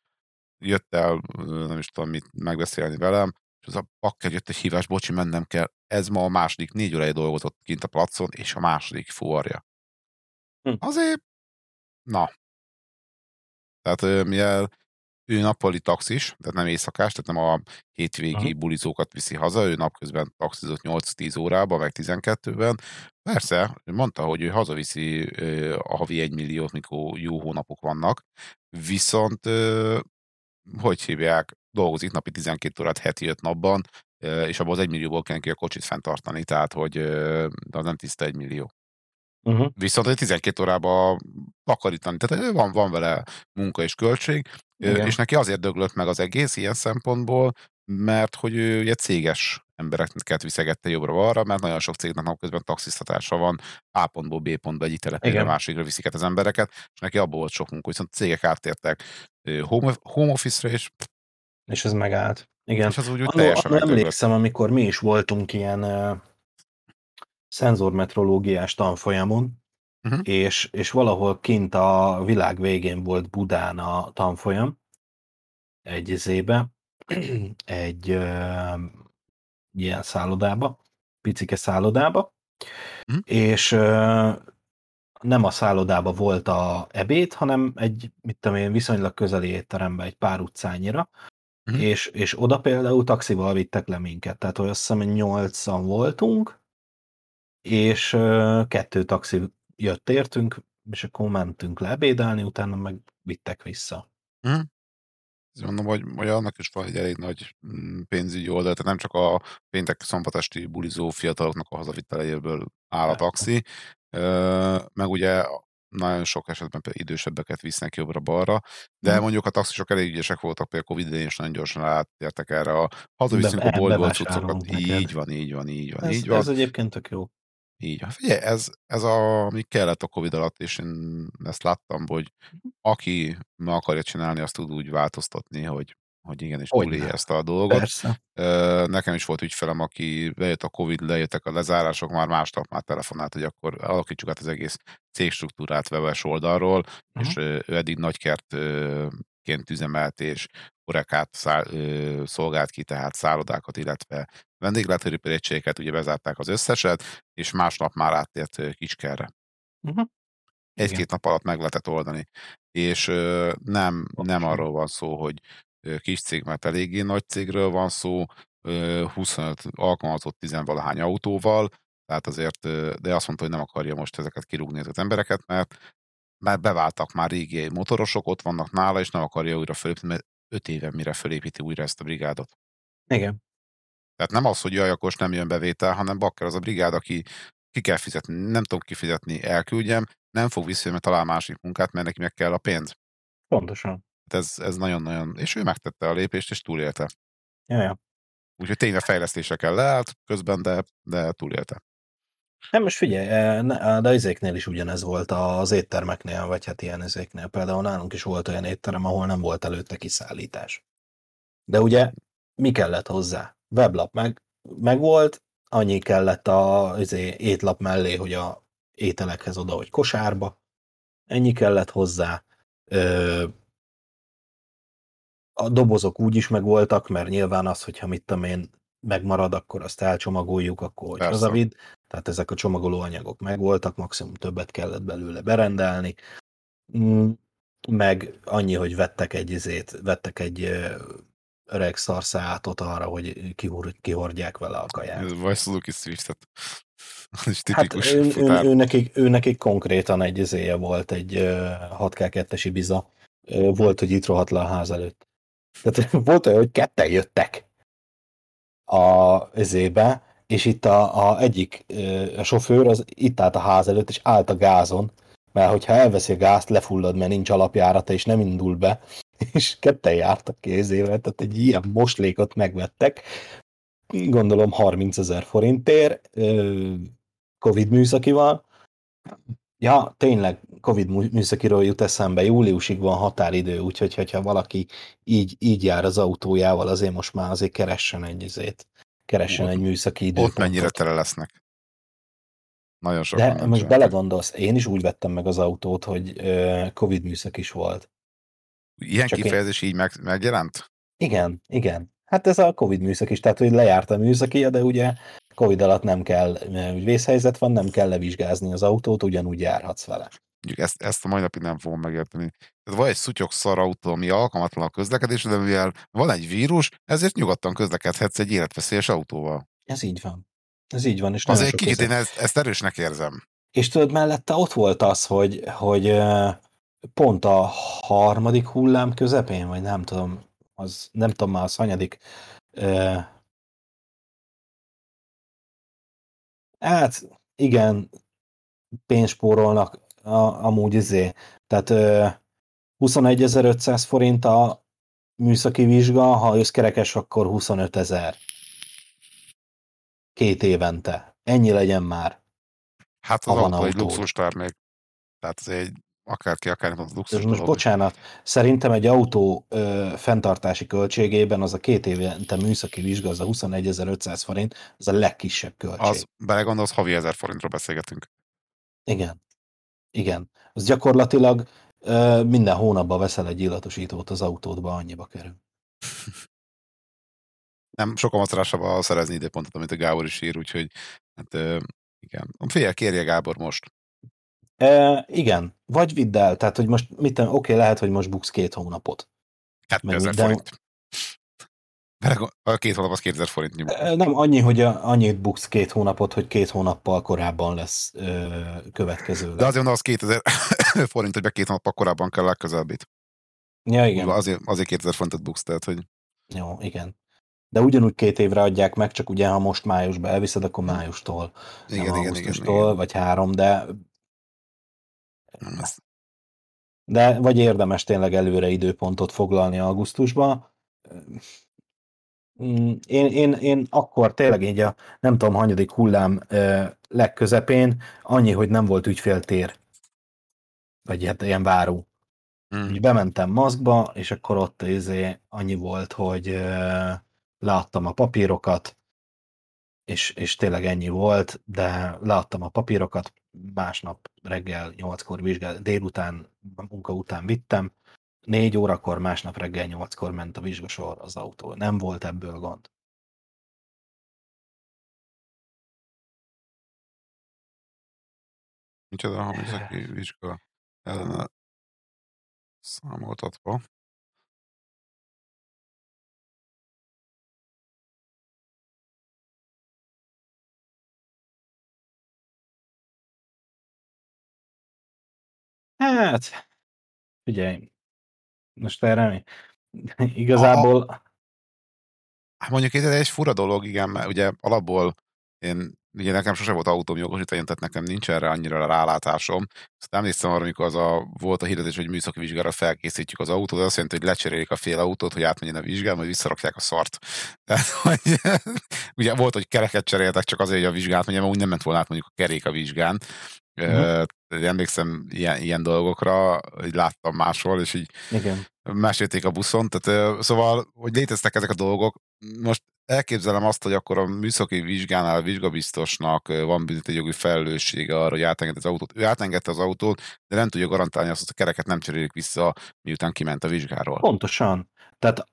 jött el, nem is tudom mit megbeszélni velem, és az a bakker jött egy hívás, bocsi, mennem kell. Ez ma a második, 4 óráig dolgozott kint a placon, és a második fuvarja. Azért, na. Tehát mivel ő nappali taxis, tehát nem éjszakás, tehát nem a hétvégi bulizókat viszi haza, ő napközben taxizott 8-10 órában, meg 12-ben. Persze, mondta, hogy ő hazaviszi a havi 1 milliót, mikor jó hónapok vannak, viszont, hogy hívják, dolgozik napi 12 órát heti 5 napban, és abban az 1 millióból kell neki a kocsit fenntartani, tehát, hogy az nem tiszta 1 millió. Viszont egy 12 órában takarítani, tehát van vele munka és költség, igen. És neki azért döglött meg az egész ilyen szempontból, mert hogy ő ugye céges embereket viszegette jobbra-balra, mert nagyon sok cégnek napközben taxisztatása van, A pontból B pontba egyik telepére másikra visziket az embereket, és neki abból volt sok munka, viszont cégek áttértek home office-ra, és ez megállt. Igen. És az úgy teljesen megdöglött. Emlékszem, amikor mi is voltunk ilyen szenzormetrológiás tanfolyamon, és valahol kint a világ végén volt Budán a tanfolyam, egy izébe, egy ilyen szállodába, picike szállodába, és nem a szállodába volt a ebéd, hanem egy, mit tudom én, viszonylag közeli étterembe, egy pár utcányira, és oda például taxival vittek le minket, tehát hogy azt hiszem, hogy 8-an voltunk, és 2 taxi jött értünk, és akkor mentünk le ebédelni, utána meg vittek vissza. Mondom, hogy annak is van egy elég nagy pénzügyi oldal, tehát nem csak a péntek szombatesti bulizó fiataloknak a hazavitelejéből áll a taxi, meg ugye nagyon sok esetben idősebbeket visznek jobbra-balra, de mondjuk a taxisok elég ügyesek voltak, például Covid idején is nagyon gyorsan átértek erre a hazaviszünk a boltból cuccokat. Így van. Így van. Ez egyébként tök jó. Így van. Figyelj, ez ami kellett a Covid alatt, és én ezt láttam, hogy aki meg akarja csinálni, azt tud úgy változtatni, hogy igenis túlélje ezt a dolgot. Persze. Nekem is volt ügyfelem, aki lejött a Covid, lejöttek a lezárások, már másnap már telefonált, hogy akkor alakítsuk át az egész cégstruktúrát webes oldalról, és ő eddig nagykertként üzemelt, és horekát szolgált ki, tehát szállodákat, illetve vendéglátóipari egységeket, ugye bezárták az összeset, és másnap már áttért Kicskerre. Egy-két nap alatt meg lehetett oldani. És nem arról van szó, hogy kis cég, mert eléggé nagy cégről van szó, 25 alkalmazott 10-valahány autóval, tehát azért, de azt mondta, hogy nem akarja most ezeket kirúgni az embereket, mert beváltak már régi motorosok, ott vannak nála, és nem akarja újra fölépíteni, mert 5 éven mire fölépíti újra ezt a brigádot. Igen. Tehát nem az, hogy jaj, akkor nem jön bevétel, hanem bakker az a brigád, aki ki kell fizetni, nem tudom kifizetni, elküldjem, nem fog visszajönni, mert talál másik munkát, mert neki meg kell a pénz. Pontosan. Hát ez nagyon-nagyon, és ő megtette a lépést, és túlélte. Jaja. Úgyhogy tényleg fejlesztésekkel leállt közben, de túlélte. Nem, most figyelj, de izéknél is ugyanez volt az éttermeknél, vagy hát ilyen izéknél. Például nálunk is volt olyan étterem, ahol nem volt előtte kiszállítás. De ugye mi kellett hozzá? Weblap meg volt, annyi kellett az étlap mellé, hogy a ételekhez oda, hogy kosárba. Ennyi kellett hozzá. A dobozok úgy is megvoltak, mert nyilván az, hogyha mit tudom én, megmarad, akkor azt elcsomagoljuk, akkor hogy hazavidd. Tehát ezek a csomagolóanyagok megvoltak, maximum többet kellett belőle berendelni. Meg annyi, hogy vettek egy öreg szarszátot arra, hogy kihordják vele a kaját. Vagy Suzuki Swiftet. Az is tipikus. Hát ő nekik konkrétan egy izéje volt, egy 6K2-es Ibiza. Volt, hogy itt rohadt le a ház előtt. Tehát volt olyan, hogy ketten jöttek ezébe, és itt a sofőr az itt állt a ház előtt, és állt a gázon, mert hogyha elveszi a gázt, lefullad, mert nincs alapjárata, és nem indul be, és ketten jártak kézével, tehát egy ilyen moslékot megvettek, gondolom 30 000 forintért, Covid műszakival. Ja, tényleg, Covid műszakiról jut eszembe, júliusig van határidő, úgyhogy ha valaki így jár az autójával, azért most már azért keressen egy műszaki időpontot. Ott mennyire tele lesznek. Nagyon sok. De most belegondolsz, én is úgy vettem meg az autót, hogy Covid műszak is volt. Ilyen csak kifejezés így megjelent? Igen. Hát ez a Covid műszak is, tehát hogy lejárt a műszakija, de ugye Covid alatt nem kell, vészhelyzet van, nem kell levizsgázni az autót, ugyanúgy járhatsz vele. Ezt a mai napig nem fogom megérteni. Tehát van egy szutyok szar autó, ami alkalmatlan a közlekedésre, de mivel van egy vírus, ezért nyugodtan közlekedhetsz egy életveszélyes autóval. Ez így van. És azért kicsit én ezt erősnek érzem. És tudod, mellette ott volt az, hogy pont a 3. hullám közepén, vagy nem tudom már az hanyadik. Hát igen, pénzt spórolnak amúgy tehát 21.500 forint a műszaki vizsga, ha összkerekes, akkor 25.000. 2 évente. Ennyi legyen már. Hát az autó egy luxus termék. Tehát ez egy akárki, akármilyen az luxus. Most bocsánat, szerintem egy autó fenntartási költségében az a 2 évente műszaki vizsga, az a 21.500 forint, az a legkisebb költség. Az, belegondolsz, havi 1000 forintról beszélgetünk. Igen. Az gyakorlatilag minden hónapban veszel egy illatosítót az autódba, annyiba kerül. Nem, sokkal macerásabb szerezni időpontot, amit a Gábor is ír, úgyhogy hát igen. Figyelj, kérje Gábor most. Igen, vagy vidd el, tehát hogy most oké, lehet, hogy most buksz 2 hónapot. 2000 forint. 2 hónap az 2000 forint nyomó. Nem, annyi, hogy annyit buksz 2 hónapot, hogy 2 hónappal korábban lesz következő. De azért az 2000 forint, hogy be 2 hónappal korábban kell legközelbit. Ja, igen. Azért 2000 forintot buksz, tehát hogy... Jó, igen. De ugyanúgy 2 évre adják meg, csak ugye, ha most májusban elviszed, akkor májustól. Igen. Vagy 3, de... De vagy érdemes tényleg előre időpontot foglalni augusztusba. Én akkor tényleg így a nem tudom, hanyadik hullám legközepén, annyi, hogy nem volt ügyféltér. Vagy hát ilyen váró. Így bementem maszkba, és akkor ott annyi volt, hogy leadtam a papírokat, és tényleg ennyi volt, de leadtam a papírokat, másnap reggel 8-kor vizsgált, délután, munka után vittem, 4 órakor, másnap reggel 8-kor ment a vizsgasor az autó. Nem volt ebből gond. Micsoda, ha műszaki vizsga ellen számoltatva. Hát, figyelj, most erre igazából... Hát mondjuk ez egy fura dolog, igen, mert ugye alapból én Ugye nekem sose volt autóm jogosítvány, tehát nekem nincs erre annyira rálátásom. Aztán emlékszem arra, amikor volt a hirdetés, hogy műszaki vizsgára felkészítjük az autót, az azt jelenti, hogy lecserélik a fél autót, hogy átmenjen a vizsgán, majd visszarakják a szart. Tehát, hogy, ugye volt, hogy kereket cseréltek csak azért, hogy a vizsgát mondjam, mert úgy nem ment volna át mondjuk a kerék a vizsgán. Emlékszem ilyen dolgokra, hogy láttam máshol, és így mesélték a buszon. Tehát, szóval, hogy léteztek ezek a dolgok. Most elképzelem azt, hogy akkor a műszaki vizsgánál a vizsgabiztosnak van bizonyít egy jogi felelőssége arra, hogy átengedte az autót. Ő átengedte az autót, de nem tudja garantálni azt, hogy a kereket nem cserélik vissza, miután kiment a vizsgáról. Pontosan. Tehát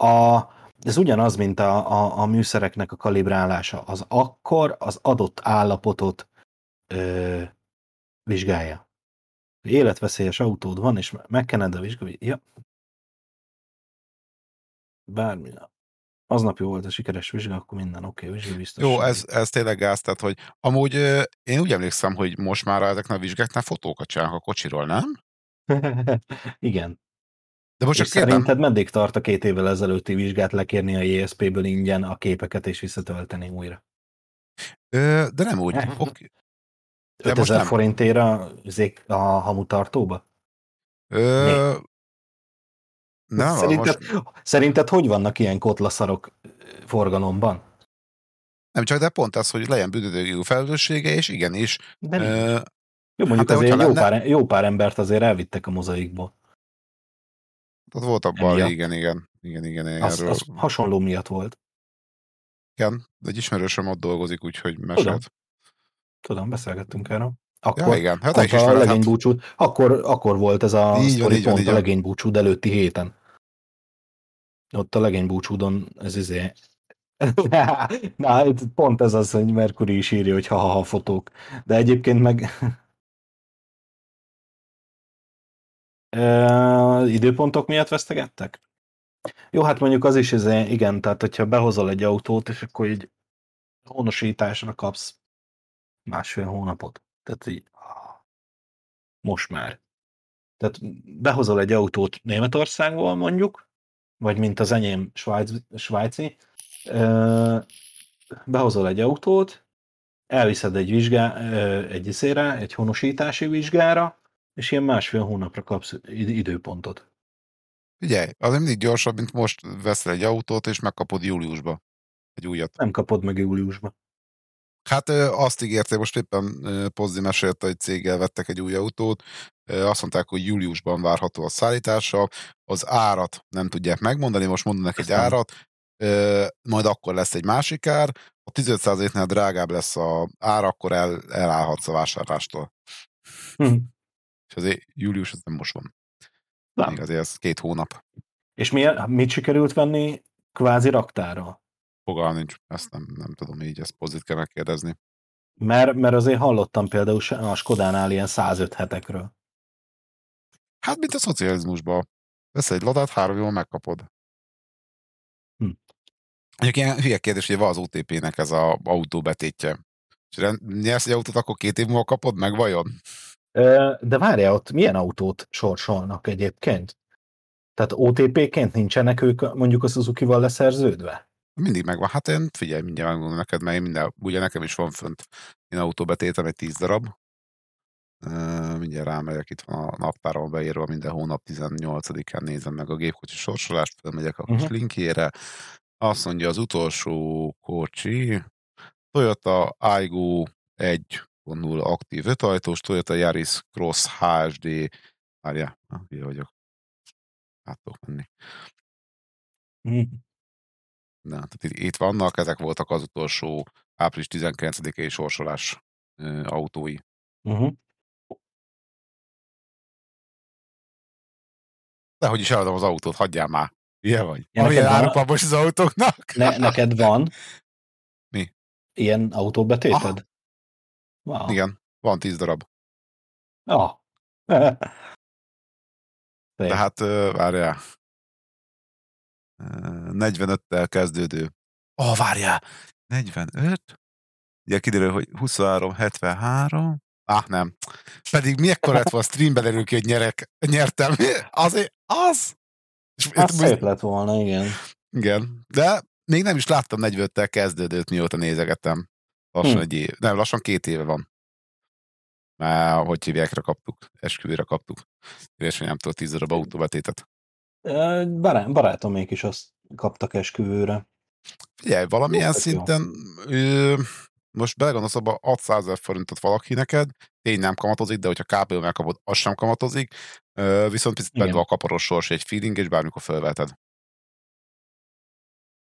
ez ugyanaz, mint a műszereknek a kalibrálása. Az akkor az adott állapotot vizsgálja. Életveszélyes autód van, és megkened a vizsgát. Ja. Bármi. Aznap jó volt a sikeres vizsga, akkor minden oké, vizsgabiztos. Jó, ez tényleg gáz, tehát, hogy amúgy én úgy emlékszem, hogy most már ezeknek a vizsgáknál fotókat csinálnak a kocsiról, nem? Igen. De most és szerinted meddig tart a 2 évvel ezelőtti vizsgát lekérni a JSP-ből ingyen a képeket és visszatölteni újra? De nem úgy. Okay. 5000 forintért a hamutartóba? Nem, szerinted hogy vannak ilyen kotlaszarok forgalomban? Nem csak, de pont az, hogy legyen büntetőjogi felelőssége, és igenis. Jó, mondjuk hát azért jó pár embert azért elvittek a mozaikból. Ott volt abban, igen. Az hasonló miatt volt. Igen, egy ismerősöm ott dolgozik, úgyhogy mesélt. Tudom, beszélgettünk erről. Akkor, ja, hát a legénybúcsút, akkor volt ez a sztori pont a legénybúcsúd előtti héten. Ott a legénybúcsúdon ez izé... pont ez az, hogy Mercury is írja, hogy ha fotók. De egyébként meg... időpontok miatt vesztegettek? Jó, hát mondjuk az is izé, igen, tehát hogyha behozol egy autót, és akkor így honosításra kapsz 1,5 hónapot. Tehát így, most már. Tehát behozol egy autót Németországból mondjuk, vagy mint az enyém svájci, behozol egy autót, elviszed egy honosítási vizsgára, és ilyen 1,5 hónapra kapsz időpontot. Figyelj, az mindig gyorsabb, mint most veszel egy autót, és megkapod júliusba egy újat. Nem kapod meg júliusba. Hát azt ígérték, most éppen Pozzi mesélte, hogy céggel vettek egy új autót, azt mondták, hogy júliusban várható a szállítása, az árat nem tudják megmondani, most mondanak egy árat, majd akkor lesz egy másik ár, a 15%-nál drágább lesz az ár, akkor elállhatsz a vásárlástól. És azért július az nem most van. Még azért ez 2 hónap. És mit sikerült venni kvázi raktára? Fogalmam nincs, ezt nem tudom így, ezt Pozit kell megkérdezni. Mert azért hallottam például a Skodánál ilyen 105 hetekről. Hát, mint a szocializmusban. Vesz egy ladát, 3 jól megkapod. Ilyen hülye kérdés, hogy van az OTP-nek ez az autóbetétje. És nyersz egy autót, akkor 2 év múlva kapod meg, vajon? De várjál, ott milyen autót sorsolnak egyébként? Tehát OTP-ként nincsenek ők mondjuk a Suzuki-val leszerződve? Mindig megvan. Hát én figyelj, mindjárt megmondom neked, mert ugye nekem is van fönt. Én autóbetétem egy 10 darab. Mindjárt rámegyek, itt van a naptáron beírva, minden hónap 18-án nézem meg a gépkocsi sorsolást, felmegyek a kis linkjére. Azt mondja, az utolsó kocsi, Toyota Aygo 1.0 aktív 5-ajtós, Toyota Yaris Cross HD, várjál, hülye vagyok. Át tudok menni. Na, tehát itt vannak, ezek voltak az utolsó április 19-i sorsolás autói. Dehogy is eladom az autót, hagyjál már. Ilyen vagy? Amilyen árukban most az autóknak? Neked van? Mi? Ilyen autóbetéted? Wow. Igen, van 10 darab. Ja. De hát, várjál. 45-tel kezdődő. Várjál! 45? Ugye kiderül, hogy 23-73. Nem. Pedig mikor lett volna a streamben derül ki, hogy nyertem. Azért az! Az szép lett volna, igen. Igen. De még nem is láttam 45-tel kezdődőt, mióta nézegettem. Lassan egy év, nem, lassan 2 éve van. Már, hogy hívjákra kaptuk, esküvőre kaptuk. Édesanyámtól 10 darab autóbetétet. Barátomék is azt kaptak esküvőre. Figyelj, valamilyen szinten most belegondolsz abba, adsz 100 000 forintot valaki neked, tény nem kamatozik, de hogyha kábel megkapod, az sem kamatozik, viszont picit bedve a kaparos sors, egy feeling, és bármikor felveted.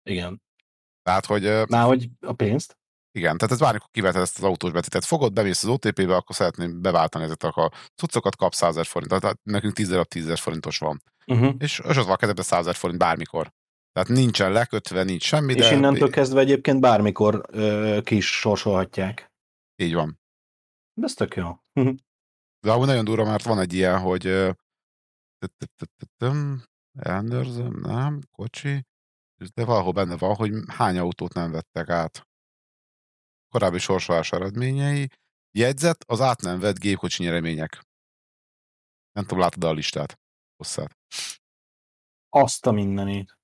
Igen. Tehát, hogy... Márhogy a pénzt? Igen, tehát ez bármikor kiveted ezt az autós betétet. Fogod, bemész az OTP-be, akkor szeretném beváltani ezeket a cuccokat, kapsz 100 000 forintot. Tehát nekünk 10 darab 10 000 forintos van. Uh-huh. És az van kezdve 100 000 forint bármikor. Tehát nincsen lekötve, nincs semmi. És innentől kezdve egyébként bármikor ki is sorsolhatják. Így van. De ez tök jó. De ahogy nagyon durva, mert van egy ilyen, hogy ellenőrzöm, nem, kocsi, de valahol benne van, hogy hány autót nem vettek át. Korábbi sorsolás eredményei, jegyzet, az át nem vett gépkocsi nyeremények. Nem tudom, látod a listát? Hosszát. Azt a mindenit.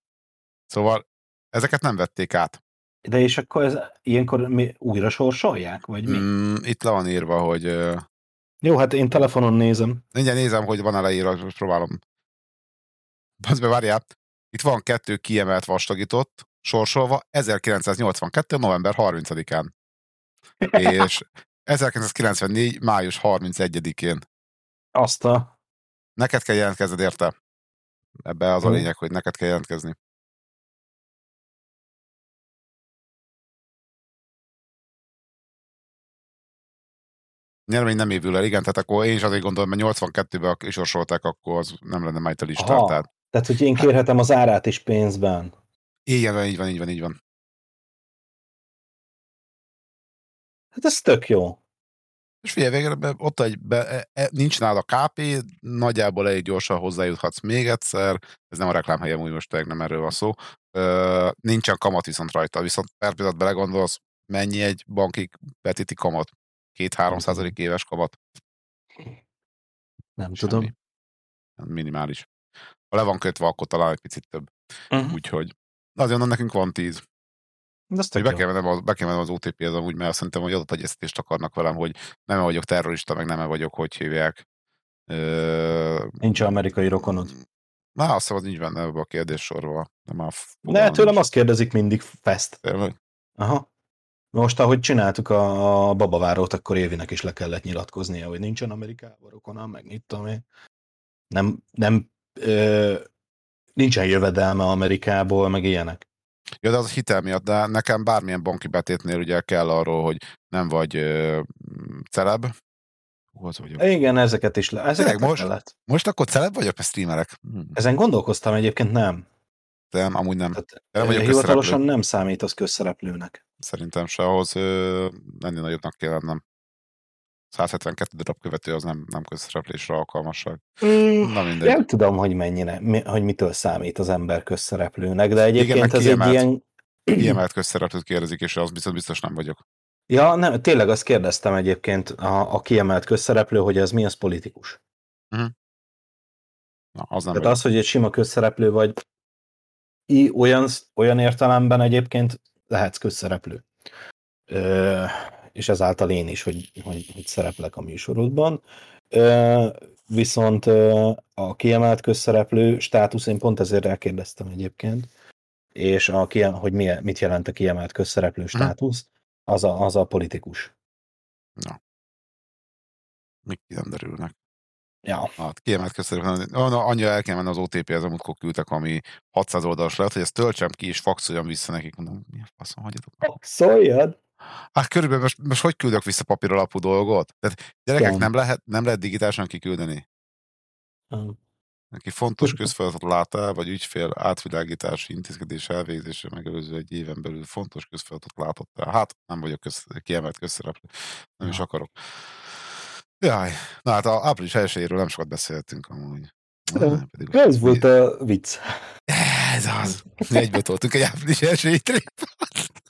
Szóval ezeket nem vették át. De és akkor ez, ilyenkor mi újra sorsolják, vagy mi? Itt le van írva, hogy... Jó, hát én telefonon nézem. Mindjárt nézem, hogy van-e leírva, most próbálom. Baszbe, várjál. Itt van 2 kiemelt vastagított, sorsolva 1982. november 30-án. És 1994. május 31-én. Azt a... Neked kell jelentkezned, érte? Ebben az a lényeg, hogy neked kell jelentkezni. Nyeremény nem évül el, igen, tehát akkor én is azért gondolom, mert 82-ben kisorsolták, akkor az nem lenne majd a listát. Tehát, hogy én kérhetem az árát is pénzben. Igen, így van, így van, így van. Hát ez tök jó. És figyelj, végre ott egy, nincs nálad a KP, nagyjából elég gyorsan hozzájuthatsz még egyszer, ez nem a reklámhelyem, úgy most nem erről van szó, nincsen kamat viszont rajta, viszont per pillanat belegondolsz, mennyi egy banki betéti kamat? 2-3% éves kamat? Nem semmi. Tudom. Minimális. Ha le van kötve, akkor talán egy picit több. Úgyhogy azért nekünk van 10. Hogy be kell mennem az OTP-hez amúgy, mert azt szerintem, hogy adategyeztetést akarnak velem, hogy nem vagyok terrorista, meg nem vagyok, hogy hívják. Nincs amerikai rokonod. Na, azt hiszem, az nincs benne ebbe a kérdéssorba. Ne, tőlem azt kérdezik mindig fest. Tényleg? Aha. Most, ahogy csináltuk a babavárót, akkor Évinek is le kellett nyilatkoznia, hogy nincsen Amerikában rokona, meg mit tudom én. Nincsen jövedelme Amerikából, meg ilyenek. Ja, de az hitel miatt, de nekem bármilyen banki betétnél ugye kell arról, hogy nem vagy celeb. Igen, ezeket is lehet. Most akkor celeb vagyok a streamerek? Ezen gondolkoztam, egyébként nem. Nem, amúgy nem. Hivatalosan nem számít az közszereplőnek. Szerintem se, ahhoz ennél nagyobbnak kell lennem. 172 darab követő az nem közszereplésre alkalmasság. Nem tudom, hogy hogy mitől számít az ember közszereplőnek, de egyébként ez egy ilyen... Kiemelt közszereplőt kérdezik, és az biztos nem vagyok. Ja, nem, tényleg azt kérdeztem egyébként a kiemelt közszereplő, hogy ez mi, az politikus. Na, az nem. Tehát az, hogy egy sima közszereplő vagy, olyan értelemben egyébként lehetsz közszereplő. És ezáltal én is, hogy szereplek a műsorodban. Viszont a kiemelt közszereplő státusz, én pont ezért elkérdeztem egyébként, és hogy mit jelent a kiemelt közszereplő státusz, az a politikus. Na. Még ki nem derülnek. Ja. Hát, kiemelt közszereplő. Annyira el kell menni az OTP-hez, amúgykor küldtek, ami 600 oldalas lehet, hogy ezt töltsem ki, és faxoljam vissza nekik. Mondom, mi a faszom, hagyjatok meg. Faxoljad? Hát körülbelül most hogy küldök vissza papíralapú dolgot? Tehát gyerekek, nem lehet digitálisan kiküldeni. Neki fontos közfeladatot lát el, vagy ügyfél átvilágítási intézkedés elvégzésre megelőző egy éven belül fontos közfeladatot látott el. Hát nem vagyok kiemelt közszereplő. Nem is akarok. Jaj, na hát az április 1-éről nem sokat beszéltünk amúgy. Ez volt a vicc. Ez az. Mi egyből toltunk egy április 1-i tréfát.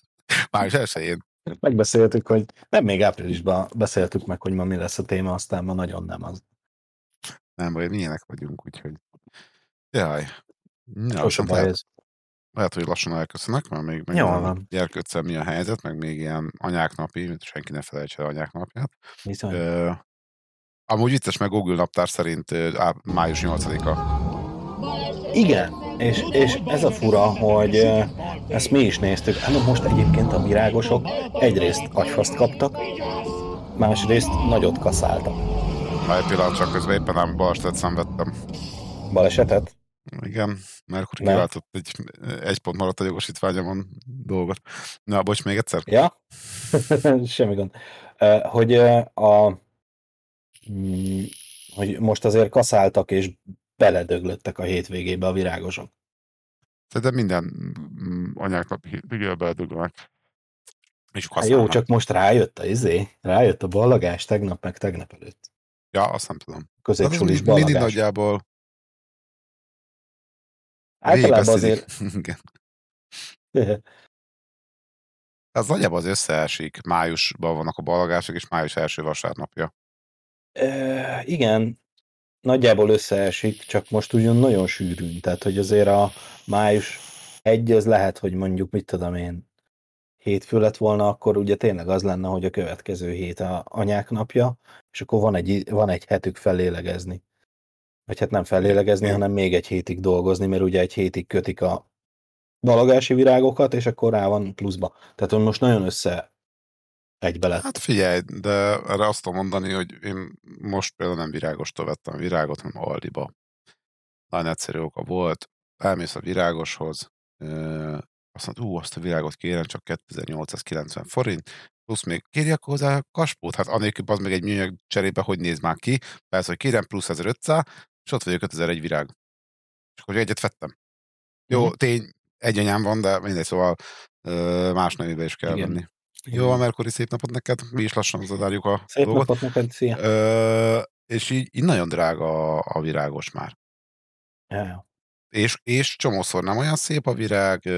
Május 1-én. Megbeszéltük, hogy nem még áprilisban beszéltük meg, hogy ma mi lesz a téma, aztán ma nagyon nem az. Nem, vagy milyenek vagyunk, úgyhogy... Jaj. Sosem baj ez. Lehet, hogy lassan elköszönök, mert még gyerkőccel mi a helyzet, meg még ilyen anyáknapi, senki ne felejtse el anyáknapját. Viszont. Amúgy vicces, meg Google naptár szerint május 8-a. Igen, és ez a fura, hogy ezt mi is néztük. Hát most egyébként a virágosok egyrészt agyfaszt kaptak, másrészt nagyot kaszáltak. Na egy pillanat, csak közben éppen ám balesetet szenvedtem. Balesetet? Igen, Mercury kiváltott egy pont maradt a jogosítványomon dolgot. Na, bocs, még egyszer? Ja, semmi gond. Hogy most azért kaszáltak és beledöglöttek a hétvégébe a virágosok. Szerintem minden anyáknapi ügyel beledöglönek. Jó, csak most rájött a rájött a ballagás tegnap meg tegnap előtt. Ja, azt nem tudom. Középsulis ballagás. Mindig nagyjából általában azért... Igen. Ez nagyjából az összeesik. Májusban vannak a ballagások, és május első vasárnapja. Igen. Nagyjából összeesik, csak most ugyan nagyon sűrűn. Tehát, hogy azért a május 1 az lehet, hogy mondjuk, mit tudom én, hétfő lett volna, akkor ugye tényleg az lenne, hogy a következő hét a anyák napja, és akkor van egy hetük fellélegezni. Vagy hát nem fellélegezni, hanem még egy hétig dolgozni, mert ugye egy hétig kötik a balagási virágokat, és akkor rá van pluszba. Tehát most nagyon össze egybe lett. Hát figyelj, de erre azt tudom mondani, hogy én most például nem virágostól vettem virágot, hanem Aldiba. Nagyon egyszerű oka volt. Elmész a virágoshoz, azt mondta, azt a virágot kérem, csak 2890 forint, plusz még kéri akkor hozzá a kaspót, hát anélkül az még egy műanyag cserébe, hogy néz már ki, persze, hogy kérem, plusz 1500, és ott vagyok 5001 virág. Csak hogy egyet vettem. Jó, tény, egy anyám van, de mindegy, szóval más nevébe is kell venni. Jó, a Mercury, szép napot neked, mi is lassan hozadárjuk a szép dolgot. Szép napot neked, szia. És így nagyon drága a virágos már. Ja. És csomószor nem olyan szép a virág,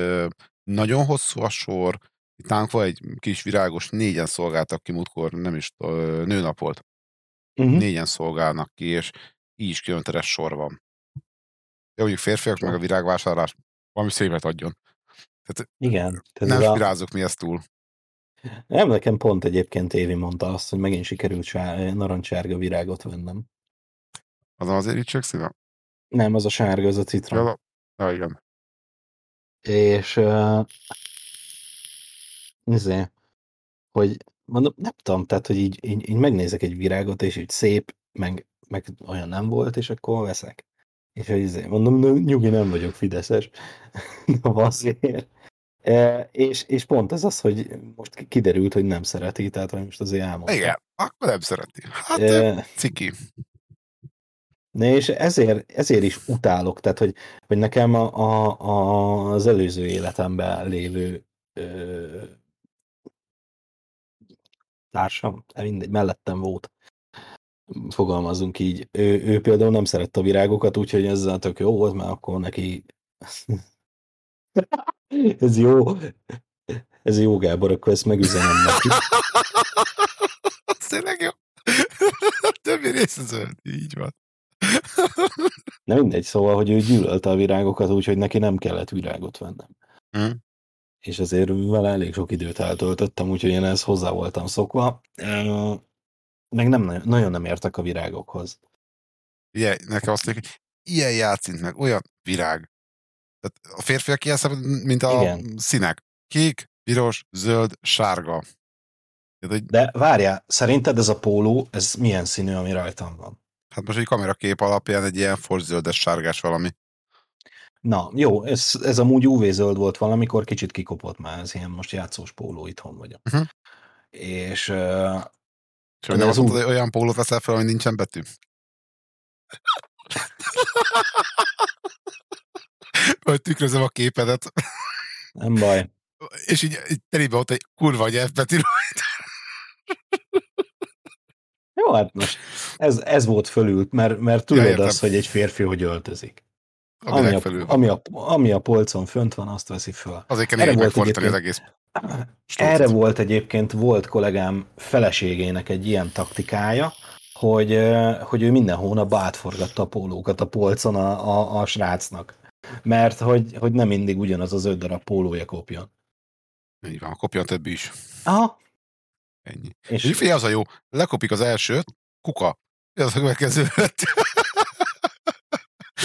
nagyon hosszú a sor, itt nálunk van egy kis virágos, 4-en szolgáltak ki múltkor, nem is nőnap volt. Uh-huh. 4-en szolgálnak ki, és így is kilométeres sor van. De mondjuk férfiak meg a virágvásárlás valami szépet adjon. Tehát igen. Nem spirázzuk mi ezt túl. Nem, nekem pont egyébként Évi mondta azt, hogy megint sikerült narancssárga virágot vennem. Azon azért így csak szívem? Nem, az a sárga, az a citrom. Ja, igen. És hogy mondom, nem tudom, tehát, hogy így megnézek egy virágot, és így szép, meg olyan nem volt, és akkor veszek. És hogy mondom, nyugi, nem vagyok fideszes. Na, azért. És pont ez az, hogy most kiderült, hogy nem szereti, tehát hogy most azért elmondta. Igen, akkor nem szereti. Hát ciki. És ezért is utálok, tehát, hogy nekem az előző életemben lévő társam, mindegy, mellettem volt, fogalmazunk így, ő például nem szerette a virágokat, úgyhogy ezzel tök jó volt, mert akkor neki ez jó Gábor, akkor ezt megüzenem neki. Tényleg jó. Többi rész az önt, így van. Nem mindegy, szóval, hogy ő gyűlölte a virágokat, úgyhogy neki nem kellett virágot vennem. Mm. És azért vele elég sok időt eltöltöttem, úgyhogy én ezt hozzá voltam szokva. Meg nagyon nem értek a virágokhoz. Igen, nekem azt mondja, hogy ilyen játszint meg, olyan virág. Tehát a férfiak ilyen szemben, mint a színek. Kék, piros, zöld, sárga. Tehát, hogy... De várjál, szerinted ez a póló, ez milyen színű, ami rajtam van? Hát most egy kamerakép alapján egy ilyen forszöldes sárgás valami. Na, jó, ez amúgy UV-zöld volt valamikor, kicsit kikopott már, ez ilyen most játszós póló itthon vagyok. Uh-huh. És... Csak nem azt mondtad, hogy olyan pólót veszel fel, ami nincsen betű? Hogy tükrözöm a képedet. Nem baj. És így terébe ott egy kurva nyelvbetű rajta. Jó, hát most ez volt fölült, mert tudod azt, hogy egy férfi hogy öltözik. Ami a polcon fönt van, azt veszi föl. Azért kell megfordítani az egész. Erre volt egyébként, volt kollégám feleségének egy ilyen taktikája, hogy ő minden hónapban átforgatta a pólókat a polcon a srácnak. mert hogy nem mindig ugyanaz az 5 darab pólója kopjon. Így van, kopja a többi is. Aha. Ennyi. És figyelj, az a jó, lekopik az elsőt, kuka. Ez a következő öt.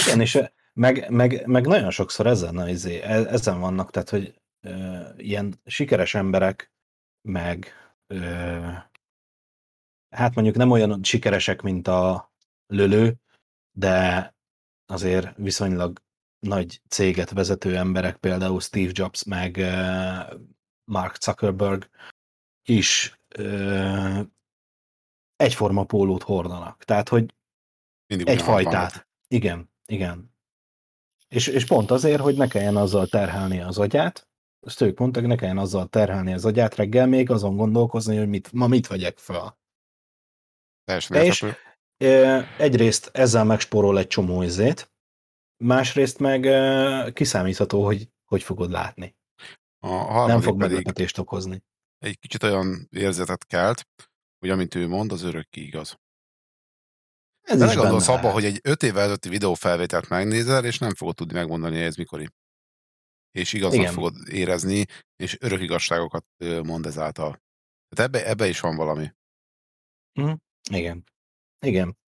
Igen, és meg nagyon sokszor ezen vannak, tehát, hogy ilyen sikeres emberek, meg hát mondjuk nem olyan sikeresek, mint a lölő, de azért viszonylag nagy céget vezető emberek, például Steve Jobs, meg Mark Zuckerberg is egyforma pólót hordanak. Tehát, hogy egy fajtát. Igen, igen. És pont azért, hogy ne kelljen azzal terhelni az agyát, azt ők mondták, ne kelljen azzal terhelni az agyát reggel még azon gondolkozni, hogy ma mit vegyek fel. És egyrészt ezzel megspórol egy csomó izét, másrészt meg kiszámítható, hogy fogod látni. Nem fog meglepetést okozni. Egy kicsit olyan érzetet kelt, hogy amint ő mond, az örökké igaz. Ez de legondolsz abba, hogy egy 5 évvel előtti videófelvételt megnézel, és nem fogod tudni megmondani, hogy ez mikori. És igaznak igen. Fogod érezni, és örök igazságokat mond ezáltal. Tehát ebbe is van valami. Mm, igen. Igen.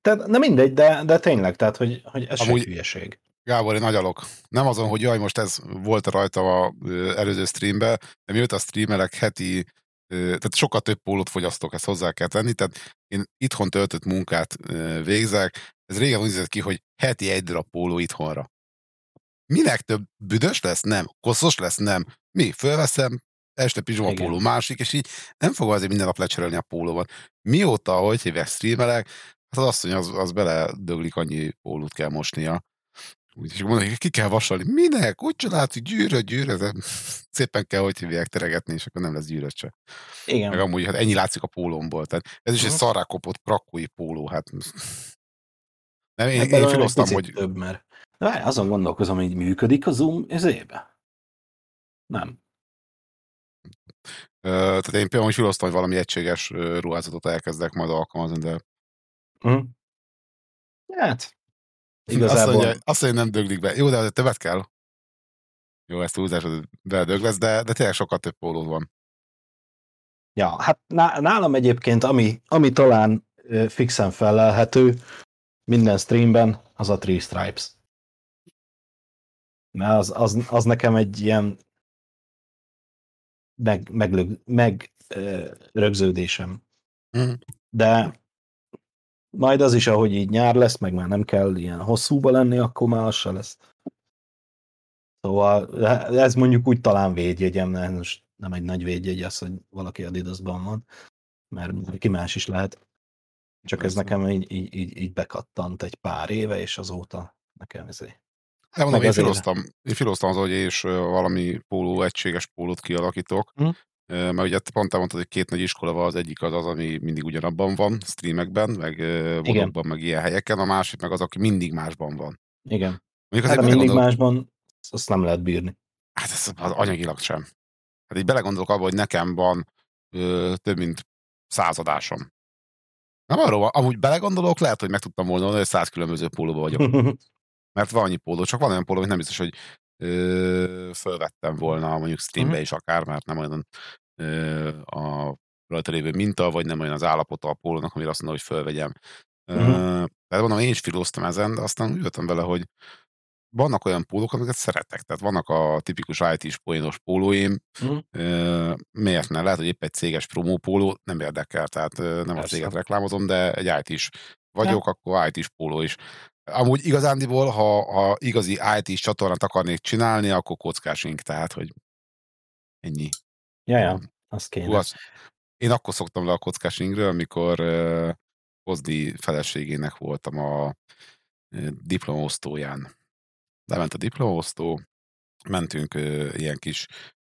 Tehát nem mindegy, de tényleg, tehát, hogy ez amúgy, hülyeség. Gábor, én agyalok. Nem azon, hogy jaj, most ez volt rajta az előző streamben, de mióta a streamerek heti, tehát sokkal több pólót fogyasztok, ezt hozzá kell tenni, tehát én itthon töltött munkát végzek, ez régen úgy nézett ki, hogy heti egy darab póló itthonra. Minek több? Büdös lesz? Nem. Koszos lesz? Nem. Mi? Fölveszem, este pizsoma póló, másik, és így nem fogom azért minden nap lecserélni a pólóban. Mióta, hogy hívják streamerek, hát az asszony az beledöglik, annyi pólót kell mosnia. Úgyhogy mondom, hogy ki kell vasalni. Minek? Úgy csinált, hogy gyűröd. Szépen kell, hogy hívják, teregetni, és akkor nem lesz gyűröd se. Igen. Meg amúgy, hát ennyi látszik a pólomból. Tehát ez is egy szarrákopott krakói póló. Hát nem, én filoztam, hogy... Több, mert... Várj, azon gondolkozom, hogy működik a Zoom ezébe. Nem. Tehát én például filoztam, hogy valami egységes ruházatot elkezdek majd alkalmazni, de... Hát... Igazából... Azt mondja, nem döglik be. Jó, de többet kell. Jó, ezt túlzásod beledög lesz, de tényleg sokkal több pólód van. Ja, hát nálam egyébként, ami talán fixen fellelhető minden streamben, az a Three Stripes. Mert az nekem egy ilyen megrögződésem. De majd az is, ahogy így nyár lesz, meg már nem kell ilyen hosszúba lenni, akkor már az se lesz. Szóval ez mondjuk úgy talán védjegyem, most nem egy nagy védjegy az, hogy valaki Adidasban van, mert ki más is lehet. Csak ez nekem így bekattant egy pár éve, és azóta nekem ezért. Nem mondom, én filoztam az, hogy és valami póló, egységes pólót kialakítok, mert ugye pont elmondtad, hogy két nagy iskola van, az egyik az, ami mindig ugyanabban van, streamekben, meg vlogban, meg ilyen helyeken, a másik meg az, aki mindig másban van. Igen. Hát mindig gondolok, másban azt nem lehet bírni. Hát ez az anyagilag sem. Hát így belegondolok abba, hogy nekem van több mint 100 adásom. Nem arról van, amúgy belegondolok, lehet, hogy meg tudtam volna, hogy 100 különböző pólóba vagyok. Mert van annyi póló, csak van olyan póló, amit nem biztos, hogy fölvettem volna mondjuk streambe is akár, mert nem olyan a rajta lévő minta, vagy nem olyan az állapota a pólónak, amire azt mondom, hogy fölvegyem. Tehát mondom, én is filóztam ezen, de aztán úgy jöttem vele, hogy vannak olyan pólók, amiket szeretek. Tehát vannak a tipikus IT-s poénos pólóim, miért nem? Lehet, hogy épp egy céges promópóló, nem érdekel, tehát nem a céget reklámozom, de egy IT-s vagyok, akkor IT-s póló is. Amúgy igazándiból, ha igazi IT-s csatornát akarnék csinálni, akkor kockásink, tehát, hogy ennyi. Jaja, az kéne. Én akkor szoktam le a kockásingről, amikor Kozdi feleségének voltam a diplomaosztóján. Lement a diplomaosztó, mentünk ilyen kis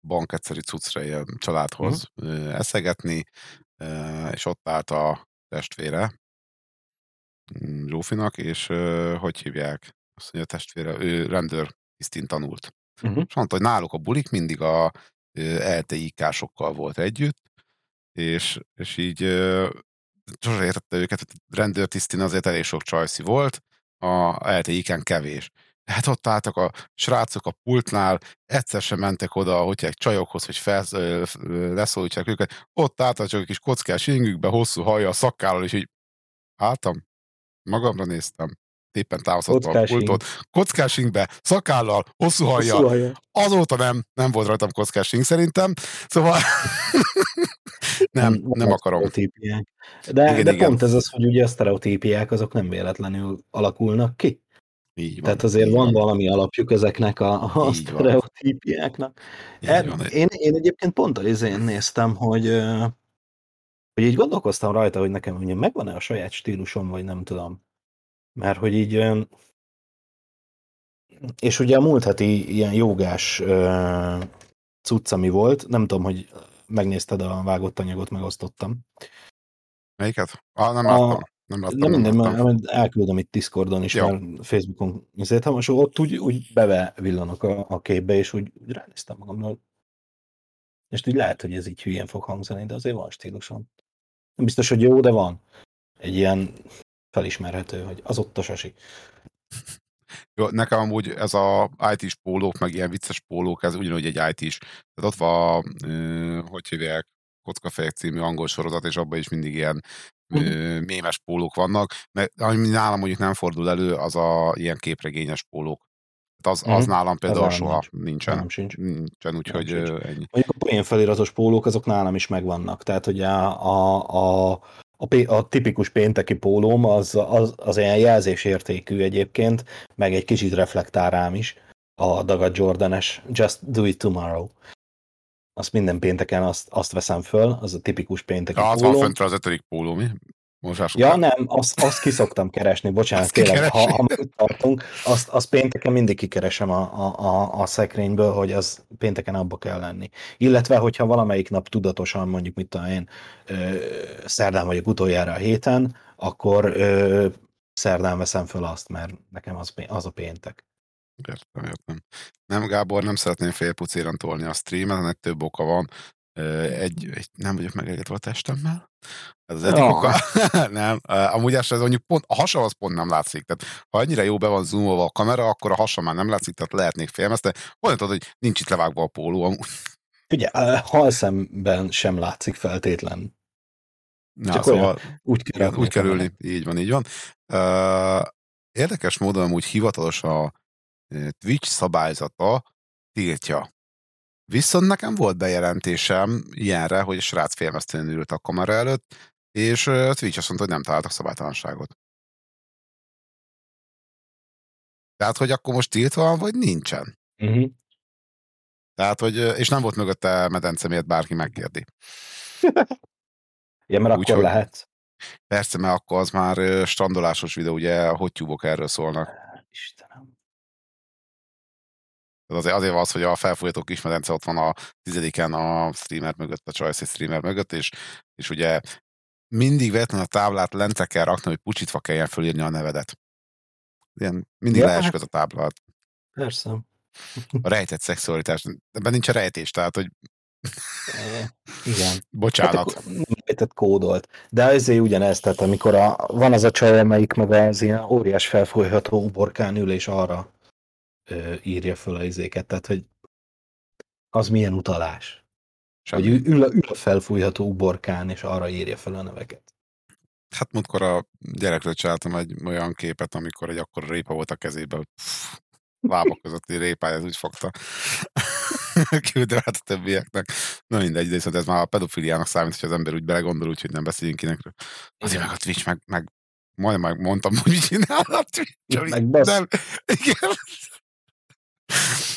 bankegyszerű cuccra a családhoz eszegetni, és ott állt a testvére, Zsófinak, és hogy hívják? Azt mondja, a testvére, ő rendőrtisztin tanult. És mondta, hogy náluk a bulik mindig a LTIK-sokkal volt együtt, és így sosem értette őket, hogy rendőrtisztin azért elég sok csajszi volt, a LTIK-en kevés. Hát ott álltak a srácok a pultnál, egyszer sem mentek oda, hogyha egy csajokhoz, hogy leszólítsák őket. Ott álltak csak egy kis kockás ingükbe, hosszú haja, a szakállal, és hogy álltam, magamra néztem, éppen távozottam a pultot. Kockás ingbe, szakállal, hosszú haja. Azóta nem volt rajtam kockás ing szerintem, szóval nem akarom. De igen. Pont ez az, hogy ugye a sztereotípiák azok nem véletlenül alakulnak ki. Van, tehát azért van valami alapjuk ezeknek a sztereotípiáknak. Én egyébként pont az izén néztem, hogy így gondolkoztam rajta, hogy nekem ugye megvan-e a saját stílusom, vagy nem tudom. Mert hogy így... És ugye a múlt heti ilyen jógás cucc, ami volt, nem tudom, hogy megnézted a vágott anyagot, megosztottam. Melyiket? Nem láttam. Nem, elküldöm itt Discordon is, mert Facebookon nézett, és ott úgy bevillanok a képbe, és úgy ránéztem magamnak. És úgy lehet, hogy ez így hülyén fog hangzani, de azért van stílusom. Nem biztos, hogy jó, de van. Egy ilyen felismerhető, hogy az ott a sasi. Jó, nekem amúgy ez a IT-s pólók, meg ilyen vicces pólók, ez ugyanúgy egy IT-s. Tehát ott van, hogy hívják, Kockafejek című angol sorozat, és abban is mindig ilyen mémes pólók vannak, mert ami nálam mondjuk nem fordul elő, az a ilyen képregényes pólók. Tehát az nálam például az soha nincsen. Nincsen, úgyhogy ennyi. Mondjuk a poénfeliratos pólók, azok nálam is megvannak. Tehát ugye a tipikus pénteki pólóm az ilyen jelzésértékű egyébként, meg egy kicsit reflektál rám is a Dagad Jordanes Just Do It Tomorrow. Azt minden pénteken azt veszem föl, az a tipikus pénteki póló. Az van föntre az 5. póló, mi? Nem, azt kiszoktam keresni, bocsánat, tényleg, ha tartunk, azt pénteken mindig kikeresem a szekrényből, hogy az pénteken abba kell lenni. Illetve, hogyha valamelyik nap tudatosan, mondjuk mit tudom én, szerdán vagyok utoljára a héten, akkor szerdán veszem föl azt, mert nekem az a péntek. Értem. Nem, Gábor, nem szeretném félpucéran tolni a streamet, ennek több oka van. Nem vagyok megegetve a testemmel. Ez az egyik oka. Nem. Amúgy ez mondjuk pont, a hasa az pont nem látszik. Tehát, ha ennyire jó be van zoomolva a kamera, akkor a hasa már nem látszik, tehát lehetnék félmezte. Olyan tudod, hogy nincs itt levágva a póló amúgy. Ugye, halszemben sem látszik feltétlen. Csak szóval úgy kell ülni. Így van. Érdekes módon amúgy hivatalos a Twitch szabályzata tiltja. Viszont nekem volt bejelentésem ilyenre, hogy a srác félmeztelenül ült a kamera előtt, és a Twitch azt mondta, hogy nem találtak szabálytalanságot. Tehát, hogy akkor most tiltva van, vagy nincsen. Uh-huh. Tehát, hogy, és nem volt mögötte medence, miért bárki megkérdi. Igen, mert akkor lehet. Persze, mert akkor az már strandolásos videó, ugye a hotyúbok erről szólnak. Istenem. Azért van az, hogy a felfújható kismedence ott van a 10-en a streamer mögött, a csajszi streamer mögött, és ugye mindig véletlenül a táblát lentre kell rakni, hogy pucsítva kelljen fölírni a nevedet. Ilyen, mindig leesik az a táblát. Persze. A rejtett szexualitás. Ebben nincs a rejtés, tehát, hogy... Igen. Bocsánat. Hát rejtett kódolt. De azért ugyanez, tehát amikor van az a csaj, amelyik maga az ilyen óriás felfújható uborkán ül, és arra írja föl a izéket, tehát hogy az milyen utalás. Semmi. Hogy ül a felfújható uborkán, és arra írja föl a neveket. Hát múltkor a gyerekről csináltam egy olyan képet, amikor egy akkora répa volt a kezében, hogy lábak közötti répáját úgy fogta. Küldöm át a többieknek. Na mindegy, de viszont ez már a pedofiliának számít, hogy az ember úgy belegondol, úgyhogy nem beszéljünk kinekről. Azért meg a Twitch, meg majdnem megmondtam, hogy mit csinál a Twitch. Megbesz. Igen.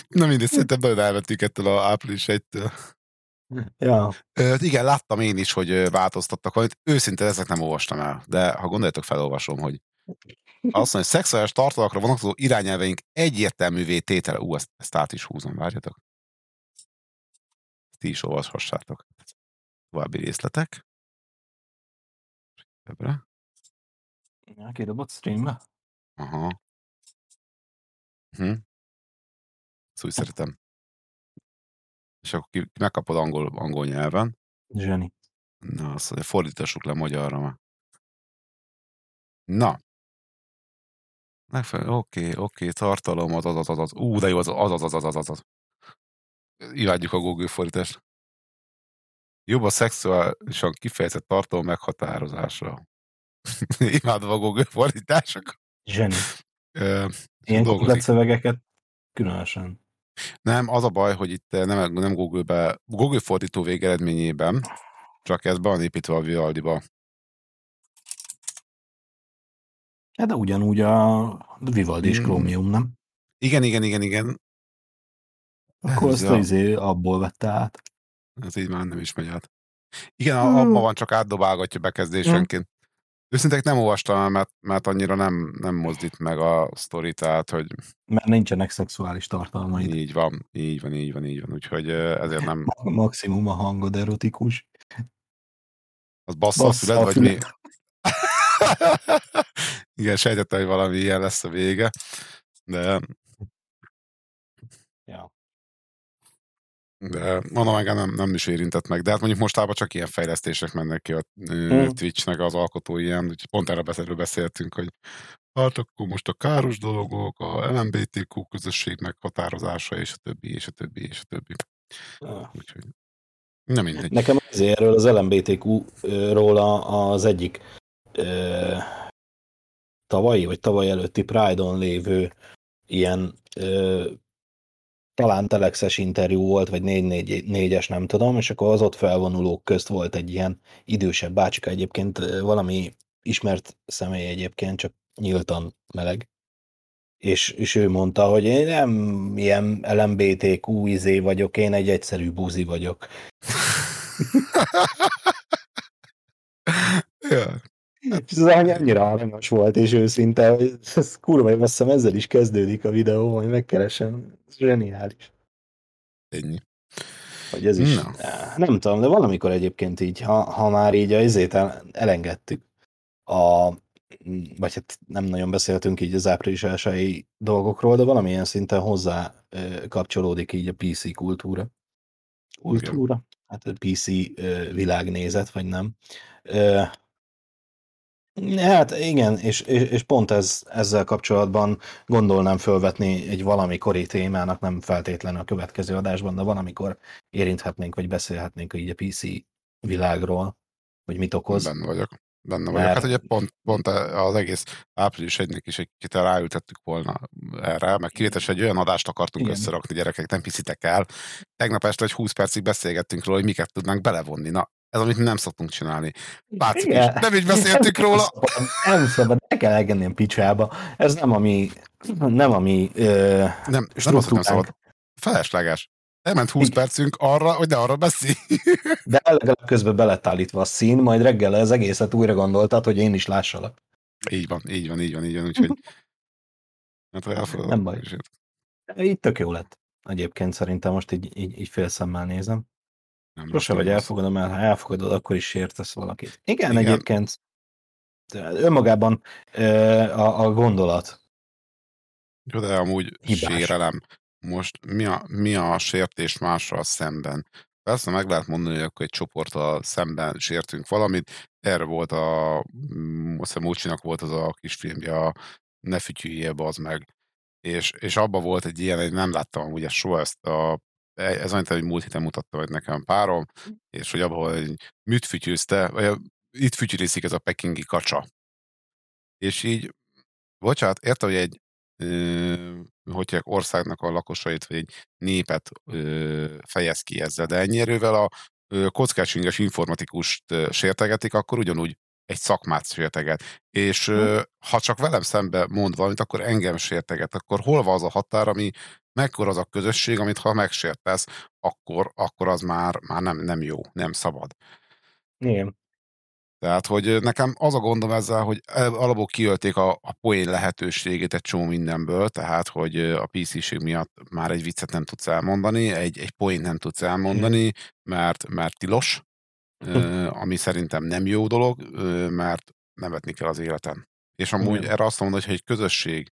Na mindegy, szerintem nagyon elvettük ettől az április 1-től. Ja. Igen, láttam én is, hogy változtattak valamit. Őszintén ezek nem olvastam el, de ha gondoljátok, felolvasom, hogy azt mondja, hogy szexuális tartalmakra vonatkozó irányelveink egyértelművé tétele. Ezt át is húzom, várjatok. Ti is olvashassátok. További részletek. Ebbre. Kidobott streambe. Aha. Szóval szerintem. És akkor megkapod angol nyelven. Zseni. Na, azt mondja, fordítassuk le magyarra már. Na. Oké, tartalom, az. Ú, de jó, az. Imádjuk a Google fordítást. Jobb a szexuálisan kifejezett tartalom meghatározása. Imádva a Google fordítások. Zseni. Ilyen kompletszövegeket különösen. Nem, az a baj, hogy itt nem Google-be, Google fordító végeredményében, csak ez be van építve a Vivaldi-ba. De ugyanúgy a Vivaldi is Chromium, nem? Igen. Akkor azt abból vette át. Ez így már nem is megy át. Igen, abban van, csak átdobálgatja bekezdésenként. Őszintén nem olvastam, mert annyira nem mozdít meg a sztori, tehát, hogy... Mert nincsenek szexuális tartalmaid. Így van. Úgyhogy ezért nem... Maximum a hangod erotikus. Az bassza a füled, vagy mi? Igen, sejtettem, hogy valami ilyen lesz a vége, de... Ja. De mondom, engem nem is érintett meg, de hát mondjuk mostában csak ilyen fejlesztések mennek ki a Twitch-nek az alkotói ilyen, úgyhogy pont erről beszéltünk, hogy hát akkor most a káros dolgok, a LMBTQ közösség meghatározása, és a többi. Úgyhogy nem mindegy. Nekem azért erről az LMBTQ-ról az egyik tavalyi vagy tavaly előtti Pride-on lévő ilyen talán telexes interjú volt, vagy 444-es, nem tudom, és akkor az ott felvonulók közt volt egy ilyen idősebb bácsika, egyébként valami ismert személy egyébként, csak nyíltan meleg. És ő mondta, hogy én nem ilyen LMBTQ izé vagyok, én egy egyszerű buzi vagyok. Ja. És az annyira aranyos volt, és őszinte, hogy ez kurva, én azt hiszem, ezzel is kezdődik a videó, majd megkeresem. Ez zseniális. Ennyi. Vagy ez is. No. Nem tudom, de valamikor egyébként így, ha már így azért elengedtük, vagy hát nem nagyon beszéltünk így az április 1-i dolgokról, de valamilyen szinten hozzá kapcsolódik így a PC kultúra. Kultúra? Hát a PC világnézet, vagy nem. Hát igen, és pont ezzel kapcsolatban gondolnám fölvetni egy valamikori témának, nem feltétlenül a következő adásban, de valamikor érinthetnénk, vagy beszélhetnénk így a PC világról, hogy mit okoz. Benne vagyok. Hát ugye pont az egész április 1-nek is egy kicsit ráültettük volna erre, meg kivételesen egy olyan adást akartunk összerakni, gyerekek, nem piszitek el. Tegnap este egy 20 percig beszélgettünk róla, hogy miket tudnánk belevonni. Na, ez, amit nem szoktunk csinálni. Látszik is. Nem így beszéltük róla. Nem szabad, ne kell elgenném picsába. Ez nem a mi nem szabad. Felesleges. Elment 20 percünk arra, hogy ne arra beszélj. De legalább közben beletállítva a szín, majd reggel az egészet újra gondoltad, hogy én is lássalak. Így van. Úgyhogy... nem baj. Így tök jó lett. Egyébként szerintem most így félszemmel nézem. Sose vagy elfogadom, mert ha elfogadod, akkor is sértesz valakit. Igen. Egyébként önmagában a gondolat. Jó, de amúgy hibás. Sérelem. Most mi a sértés mással szemben? Persze meg lehet mondani, hogy akkor egy csoporttal szemben sértünk valamit. Erre volt azt hiszem Ócsinak volt az a kis filmje, a Ne fütyüljél, bazd meg. És abban volt egy ilyen, hogy nem láttam amúgy ezt soha, ez annyit, hogy múlt héten mutatta vagy nekem párom, és hogy abban, hogy mit fütyülszte, vagy itt fütyüliszik ez a pekingi kacsa. És így, bocsánat, értem, hogy egy hogyha országnak a lakosait, vagy egy népet fejez ki ezzel, de ennyi erővel a kockásinges informatikust sértegetik, akkor ugyanúgy egy szakmát sérteget. És ha csak velem szembe mond valamit, akkor engem sérteget. Akkor hol van az a határ, ami mekkora az a közösség, amit ha megsértesz, akkor az már nem jó, nem szabad. Igen. Tehát, hogy nekem az a gondom ezzel, hogy alapból kiölték a poén lehetőségét egy csomó mindenből, tehát, hogy a PC-ség miatt már egy viccet nem tudsz elmondani, egy poént nem tudsz elmondani, mert tilos, ami szerintem nem jó dolog, mert nevetni kell az életen. És amúgy erre azt mondom, hogy egy közösség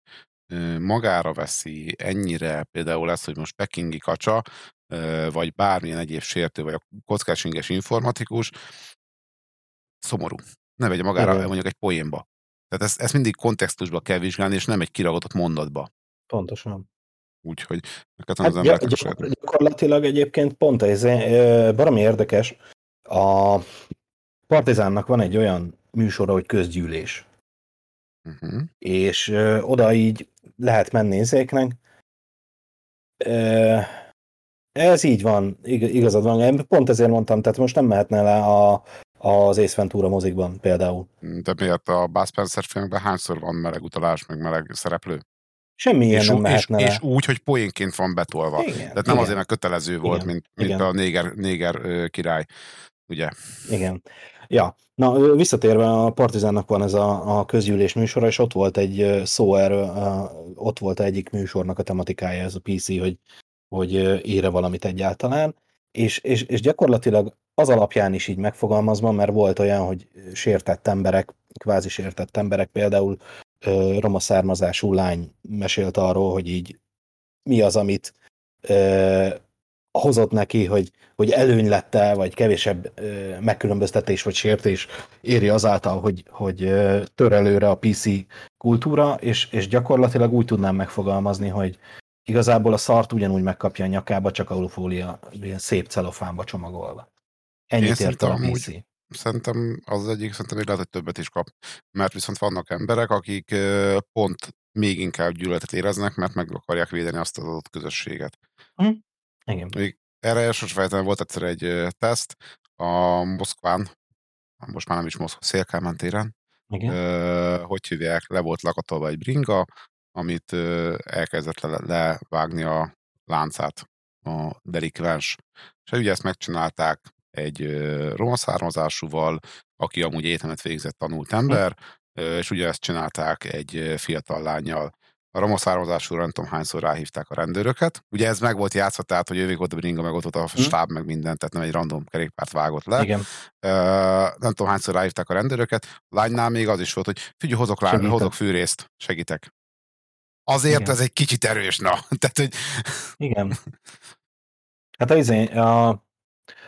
magára veszi ennyire például ezt, hogy most pekingi kacsa, vagy bármilyen egyéb sértő, vagy a kockásinges informatikus, szomorú. Ne vegye magára, mondjuk egy poénba. Tehát ezt mindig kontextusba kell vizsgálni, és nem egy kiragadott mondatba. Pontosan. Úgyhogy az gyakorlatilag egyébként pont ez baromi érdekes. A Partizánnak van egy olyan műsora, hogy közgyűlés. Uh-huh. És oda így lehet menni nézéknek. Ez így van, igazad van. Én pont ezért mondtam, tehát most nem mehetne le az Ace Ventura mozikban például. De miért a Bud Spencer filmekben hányszor van meleg utalás, meg meleg szereplő? Semmi ilyen nem mehetne le. És úgy, hogy poénként van betolva. Igen, tehát nem igen. Azért, mert kötelező volt, igen, mint a néger király. Ugye? Igen. Ja. Na, visszatérve a Partizánnak van ez a közgyűlés műsora, és ott volt egy szó erről, ott volt egyik műsornak a tematikája, ez a PC, hogy ér-e valamit egyáltalán, és gyakorlatilag az alapján is így megfogalmazva, mert volt olyan, hogy sértett emberek, kvázi sértett emberek, például roma származású lány mesélt arról, hogy így mi az, amit hozott neki, hogy előny lett-e, vagy kevésebb megkülönböztetés vagy sértés éri azáltal, hogy tör előre a PC kultúra, és gyakorlatilag úgy tudnám megfogalmazni, hogy igazából a szart ugyanúgy megkapja a nyakába, csak alufólia ilyen szép celofánba csomagolva. Ennyit ért a PC. Szerintem az egyik, még lehet, hogy többet is kap. Mert viszont vannak emberek, akik pont még inkább gyűlöletet éreznek, mert meg akarják védeni azt az adott közösséget. Mm. Igen. Erre elsős fejtelen volt egyszer egy teszt a Moszkván, most már nem is Moszkva, Szél-Kálmán téren, hogy hívják, le volt lakatolva egy bringa, amit elkezdett levágni a láncát a delikvens. És ugye ezt megcsinálták egy roma származásúval, aki amúgy egyetemet végzett, tanult ember, és ugye ezt csinálták egy fiatal lánnyal. A roma származásúra nem tudom hányszor ráhívták a rendőröket. Ugye ez meg volt játszva, tehát, hogy ővék volt a bringa, meg ott volt a stáb, meg mindent, tehát nem egy random kerékpárt vágott le. Igen. Nem tudom hányszor ráhívták a rendőröket. A lánynál még az is volt, hogy figyelj, hozok fűrészt, segítek. Azért igen. Ez egy kicsit erős, na. Tehát, hogy... Igen. Hát a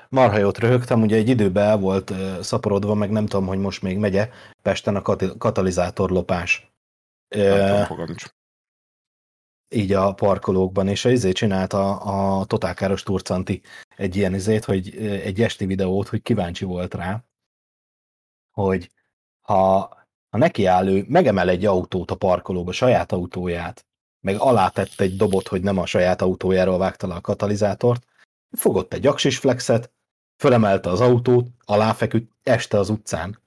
marhajót röhögtem, ugye egy időben el volt szaporodva, meg nem tudom, hogy most még megye Pesten a katalizátorlopás. Így a parkolókban, és csinálta a Totálkáros Turcanti egy ilyen hogy egy esti videót, hogy kíváncsi volt rá, hogy ha neki áll, ő megemel egy autót a parkolóba, saját autóját, meg alátett egy dobot, hogy nem a saját autójáról vágta le a katalizátort, fogott egy aksis flexet, fölemelte az autót, aláfeküdt, este az utcán.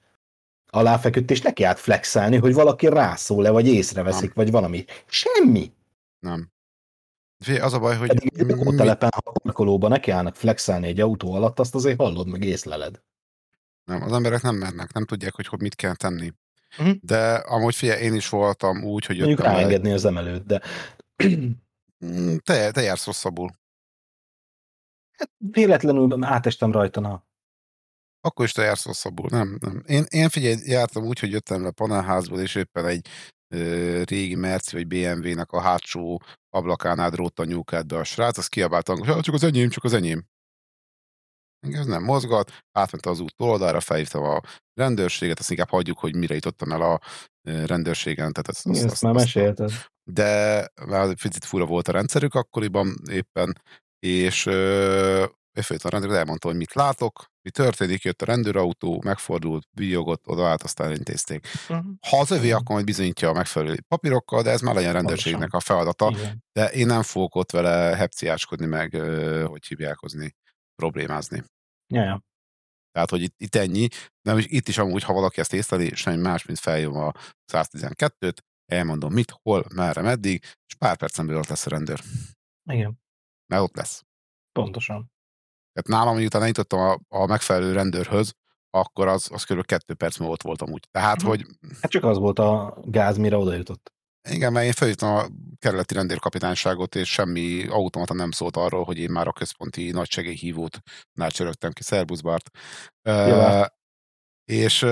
Aláfeküdt, és neki át flexelni, hogy valaki rászól-e, vagy észreveszik, nem. Vagy valami. Semmi! Nem. Az a baj, hogy... Pedig lakótelepen, ha a parkolóban nekiállnak flexelni egy autó alatt, azt azért hallod, meg észleled. Nem, az emberek nem mernek, nem tudják, hogy mit kell tenni. Uh-huh. De amúgy figyelj, én is voltam úgy, hogy... Mondjuk ráengedni az emelőt, de... Te jársz rosszabbul. Hát véletlenül átestem rajta, na. Akkor is te jársz rosszabbul, nem. Én figyelj, jártam úgy, hogy jöttem le a panelházból, és éppen egy régi Merci vagy BMW-nek a hátsó ablakánál drótta a nyúlkát be a srác, azt kiabáltam, hogy csak az enyém. Engem ez nem mozgat, átment az út oldalra, felhívtam a rendőrséget, azt inkább hagyjuk, hogy mire jutottam el a rendőrségen. Tehát ezt már mesélted. De már picit fura volt a rendszerük akkoriban éppen, és befejött a rendőr, elmondta, hogy mit látok, mi történik, jött a rendőrautó, megfordult, bíjogott, odaállt, aztán intézték. Uh-huh. Ha az övé, akkor majd bizonyítja a megfelelő papírokkal, de ez már legyen a rendőrségnek a feladata, igen. De én nem fogok ott vele hepciáskodni meg, hogy hibálkozni, problémázni. Jaja. Tehát, hogy itt ennyi, de itt is amúgy, ha valaki ezt észleli, semmi más, mint feljön a 112-t, elmondom mit, hol, merre, meddig, és pár percen belül ott lesz a rendőr. Igen. Mert ott lesz. Pontosan. Tehát nálam, miután eljutottam a megfelelő rendőrhöz, akkor az kb. 2 perc múlva ott voltam úgy. Tehát, hogy... Hát csak az volt a gáz, mire oda jutott. Igen, mert én feljöttem a kerületi rendőrkapitányságot, és semmi automata nem szólt arról, hogy én már a központi nagy segélyhívót csörögtem ki, szervusz Bart. És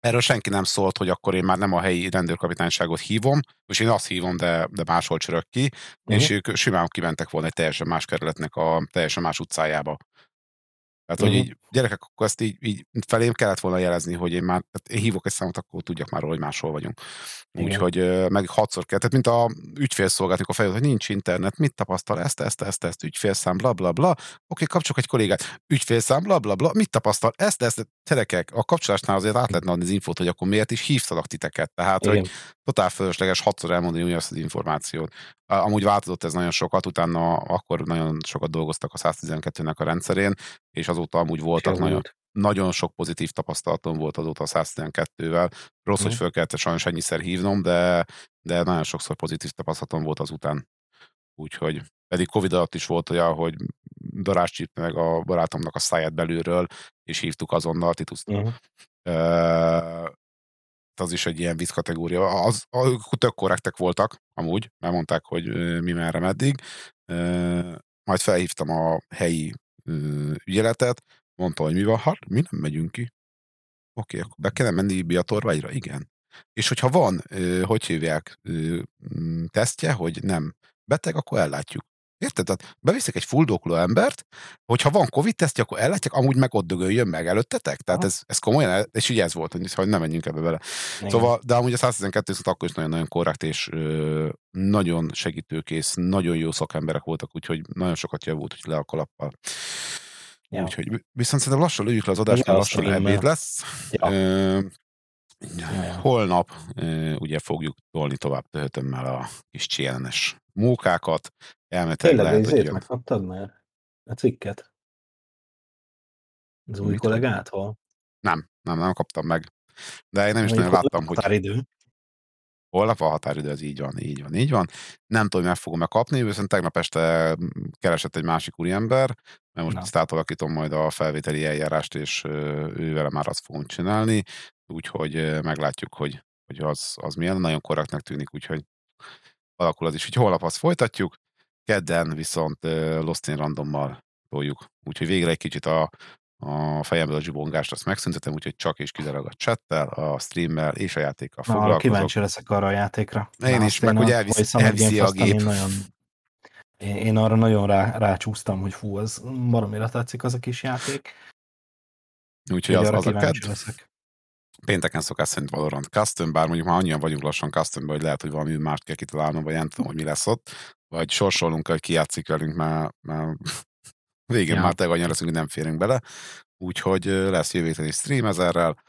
erről senki nem szólt, hogy akkor én már nem a helyi rendőrkapitányságot hívom, és én azt hívom, de máshol csörök ki, és ők simán kimentek volna egy teljesen más kerületnek a teljesen más utcájába. Tehát, hogy így gyerekek, akkor ezt így felém kellett volna jelezni, hogy én már, én hívok egy számot, akkor tudjak már róla, hogy máshol vagyunk. Úgyhogy meg 6-szor kell. Tehát, mint a ügyfélszolgált, amikor feljött, hogy nincs internet, mit tapasztal, ezt, ügyfélszám, bla, bla, bla. Oké, kapcsolok egy kollégát. Ügyfélszám, bla, bla, bla, mit tapasztal, ezt, gyerekek, a kapcsolásnál azért át lehetne adni az infót, hogy akkor miért is hívtalak titeket. Tehát, hogy totál fölösleges 6-szor elmondani ugyanazt az információt. Amúgy változott ez nagyon sokat, utána akkor nagyon sokat dolgoztak a 112-nek a rendszerén, és azóta amúgy voltak nagyon, nagyon sok pozitív tapasztalatom volt azóta a 112-vel. Rossz, hogy föl kellett sajnos ennyiszer hívnom, de nagyon sokszor pozitív tapasztalatom volt azután. Úgyhogy pedig Covid alatt is volt olyan, hogy darázscsípte meg a barátomnak a száját belülről, és hívtuk azonnal Tituszt. Az is egy ilyen vicc kategória. Tök korrektek voltak, amúgy, mert mondták, hogy mi merre meddig. Majd felhívtam a helyi ügyeletet, mondta, hogy mi van, hát mi nem megyünk ki. Oké, akkor be kellene menni Biatorvágyra? Igen. És hogyha van, hogy hívják, tesztje, hogy nem beteg, akkor ellátjuk. Érted? Tehát beviszek egy fuldókló embert, hogyha van Covid-tesztje, akkor ellátják, amúgy meg ott dögöljön meg előttetek. Tehát ez komolyan, és így ez volt, hogy nem menjünk ebbe bele. Igen. Szóval, de amúgy a 112 szóval akkor is nagyon-nagyon korrekt, és nagyon segítőkész, nagyon jó szakemberek voltak, úgyhogy nagyon sokat javult, hogy le a kalappal. Ja. Úgyhogy viszont szerintem lassan lőjük le az adást, mert lassan ebéd lesz. Ja. Holnap ugye fogjuk tolni tovább töhötömmel a kis csiellenes mókákat. Elméletileg lehet, hogy jön. Megkaptad már a cikket? Az új kollégától? Nem kaptam meg. De én nem is nagyon láttam, hogy... Határidő? Holnap a határidő, ez így van. Nem tudom, hogy meg fogom-e kapni, viszont tegnap este keresett egy másik úriember, mert most ezt átalakítom majd a felvételi eljárást, és ővele már azt fogunk csinálni, úgyhogy meglátjuk, hogy az milyen, nagyon korrektnek tűnik, úgyhogy alakul az is. Hogy holnap azt folytatjuk, kedden viszont Lost in Randommal toljuk. Úgyhogy végre egy kicsit a fejemből a zsibongást azt megszüntetem, úgyhogy csak és kizárólag a csettel, a streammel és a játékkal foglalkozok. Kíváncsi leszek arra a játékra. Én is, meg hogy elviszi a gép. Én arra nagyon rácsúsztam, hogy fú, az baromira tetszik az a kis játék. Úgyhogy az a kedd. Pénteken szokás szerint Valorant Custom, bár mondjuk már annyian vagyunk lassan Customban, hogy lehet, hogy valami mást kell kitalálnom, vagy nem tudom, hogy mi lesz ott. Vagy sorsolunk, hogy ki játszik velünk, már végén már teganyan leszünk, hogy nem férünk bele. Úgyhogy lesz jövőteni stream ezerrel.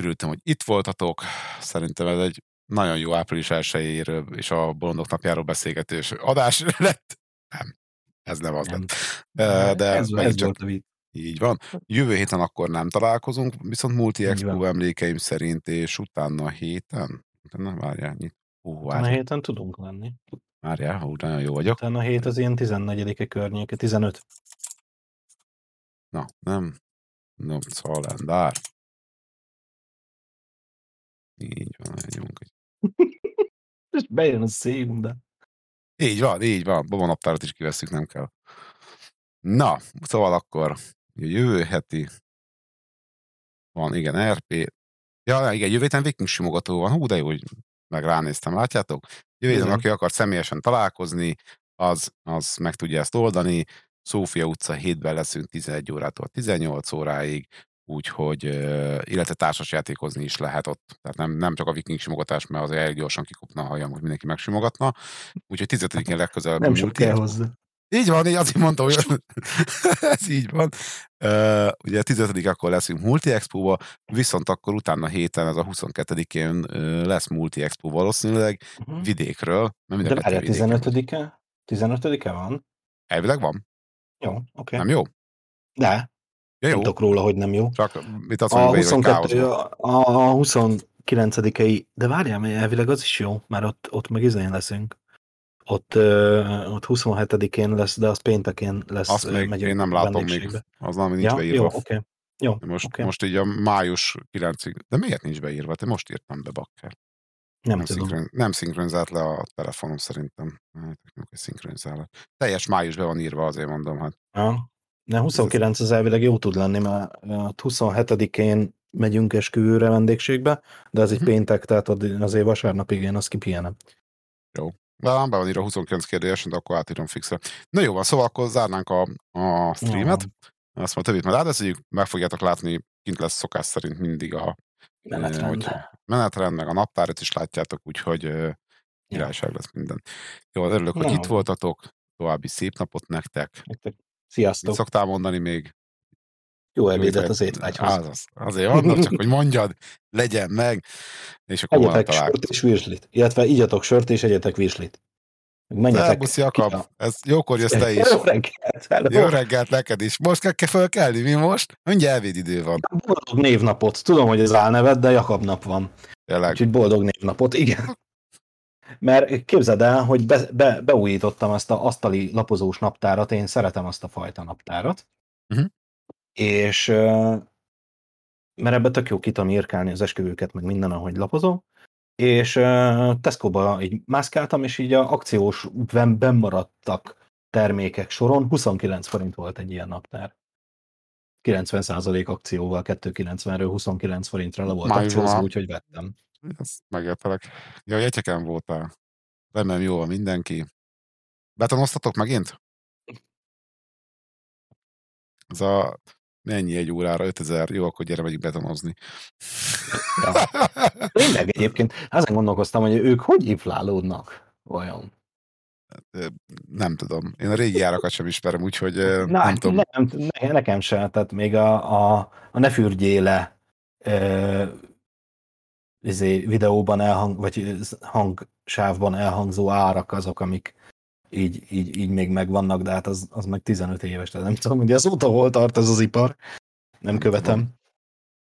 Örültem, hogy itt voltatok. Szerintem ez egy nagyon jó április 1-jéről és a bolondok napjáról beszélgetős adás lett. Nem, ez nem az lett. De ez csak... volt a vicc. Így van. Jövő héten akkor nem találkozunk, viszont Multixpo emlékeim szerint, és utána héten? Utána héten tudunk lenni. Várjál, nagyon jó vagyok. Utána hét az ilyen 14-e környéke, 15. Na, nem. No, szalendár. Így van, legyünk. És bejön a szép, de... Így van. Babonaptárat is kivesszük, nem kell. Na, szóval akkor jövő heti van, igen, RP. Ja, igen, jövő héten viking simogató van. Hú, de jó, hogy meg ránéztem, látjátok? Jövő héten, aki akar személyesen találkozni, az meg tudja ezt oldani. Szófia utca 7-ben leszünk 11 órától 18 óráig, úgyhogy, illetve társasjátékozni is lehet ott. Tehát nem csak a viking simogatás, mert azért elég gyorsan kikopna a hajam, hogy mindenki megsimogatna. Úgyhogy 15-én legközelebb... Nem sok kell hozzá. Így van, így azt mondtam, hogy ez így van. Ugye 15. akkor leszünk Multixpo-ba, viszont akkor utána héten, ez a 22-én lesz Multixpo valószínűleg vidékről. De várja, 15-e? 15-e van? Elvileg van. Jó, oké. Okay. Nem jó? De. Ja, jó. Nem tudok róla, hogy nem jó. Csak mit azt mondjuk, hogy káoszban. A 29-ei, de várjál, elvileg az is jó, mert ott meg izén leszünk. Ott 27-én lesz, de az péntekén lesz. Azt még én nem látom még. Az valami nincs beírva. Jó, oké. Okay. Most így a május 9-ig. De miért nincs beírva? Te most írtam be, bakker. Nem tudom. Nem szinkronizált le a telefonom szerintem. Teljes május be van írva, azért mondom. Hát. Ja. De 29 az elvileg jó tud lenni, mert 27-én megyünk esküvőre vendégségbe, de ez egy péntek, tehát azért vasárnapig én azt kipihenem. Jó. Be van írva 29 kérdésen, de akkor átírom fixre. Na jó van, szóval akkor zárnánk a streamet. Azt mondta, hogy ráadasztjuk, meg fogjátok látni, kint lesz szokás szerint mindig a menetrend, meg a naptárat is látjátok, úgyhogy királyság lesz minden. Jó, örülök, hogy itt voltatok, további szép napot nektek. Sziasztok! Mit szoktál mondani még? Jó ebédet az étvágyhoz. Azért vannak, csak hogy mondjad, legyen meg, és akkor egyetek találkozunk. Egyetek sört és virslit, illetve igyatok sört és egyetek virslit. Szerbusz Jakab, ez jókor jössz te is. Jó reggelt neked is. Most kell fölkelni, mi most? Mindjárt elvéd idő van. Boldog névnapot. Tudom, hogy ez álneved, de Jakab nap van. Tényleg. Úgyhogy boldog névnapot, igen. Mert képzeld el, hogy beújítottam ezt az asztali lapozós naptárat, én szeretem azt a fajta naptárat. Uh-huh. És mert ebbe tök jó ki tudom írkálni az esküvőket, meg minden, ahogy lapozom. És Tesco-ba így mászkáltam, és így a akciós bennmaradtak termékek soron 29 forint volt egy ilyen naptár. 90% akcióval 2,90-ről 29 forintra le volt akciózva, úgyhogy vettem. Ezt megértelek. Jaj, egyeken voltál. Remélem jól van mindenki. Betanoztatok megint? Ez a... Mennyi egy órára? 5000? Jó, akkor gyere megyünk betonozni. Ja. Tényleg egyébként. Ezen gondolkoztam, hogy ők hogy inflálódnak vajon? Nem tudom. Én a régi árakat sem ismerem, úgyhogy nem tudom. Nekem sem. Tehát még a ne fürdjéle videóban vagy hangsávban elhangzó árak azok, amik így még megvannak, de hát az meg 15 éves, tehát nem tudom, ugye azóta hol tart ez az ipar. Nem követem.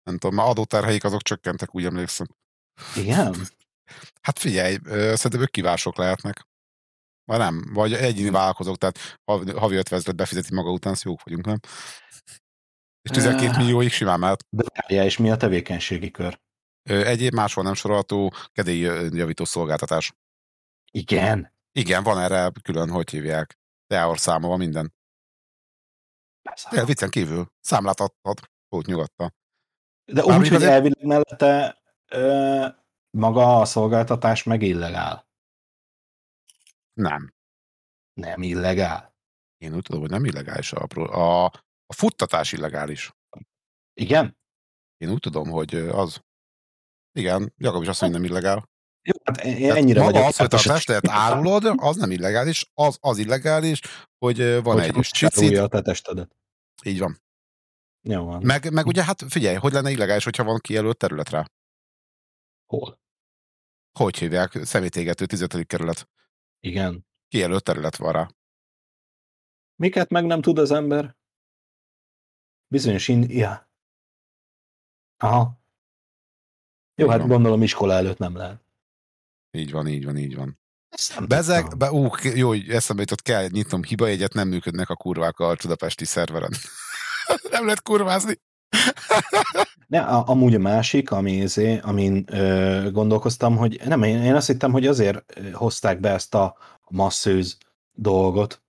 Nem tudom, már adóterheik azok csökkentek, úgy emlékszem. Igen? Hát figyelj, szerintem ők kivások lehetnek. Vagy nem, vagy egyéni vállalkozók, tehát havi 5 vezlet befizeti maga után, szóval jók vagyunk, nem? És 12 millióig simán mehet. De és mi a tevékenységi kör? Egyéb máshol nem sorolható kedélyjavító szolgáltatás. Igen? Igen, van erre külön, hogy hívják. Teor száma van minden. De viccen kívül. Számlát adhat, úgy nyugodtan. De úgy, hogy elvileg mellette maga a szolgáltatás meg illegál. Nem. Nem illegál? Én úgy tudom, hogy nem illegális. A futtatás illegális. Igen? Én úgy tudom, hogy az. Igen, Jakab is azt mondja, hogy nem illegál. Jó, hát ennyire maga vagyok. Az, hogy a testet árulod, az nem illegális, az illegális, hogy van egy csicit. A te testedet. Így van. Jó van. Meg ugye, hát figyelj, hogy lenne illegális, hogyha van kijelölt területre? Hol? Hogy hívják? Szemétégető 15. kerület. Igen. Kijelölt terület van rá. Miket meg nem tud az ember? Bizonyos ja. Aha. Jó, hát gondolom iskola előtt nem lehet. Így van. Bezeg, jó, eszembe jutott, kell nyitnom hibajegyet, nem működnek a kurvák a budapesti szerveren. Nem lehet kurvázni. De amúgy a másik, amin gondolkoztam, hogy nem, én azt hittem, hogy azért hozták be ezt a masszőz dolgot,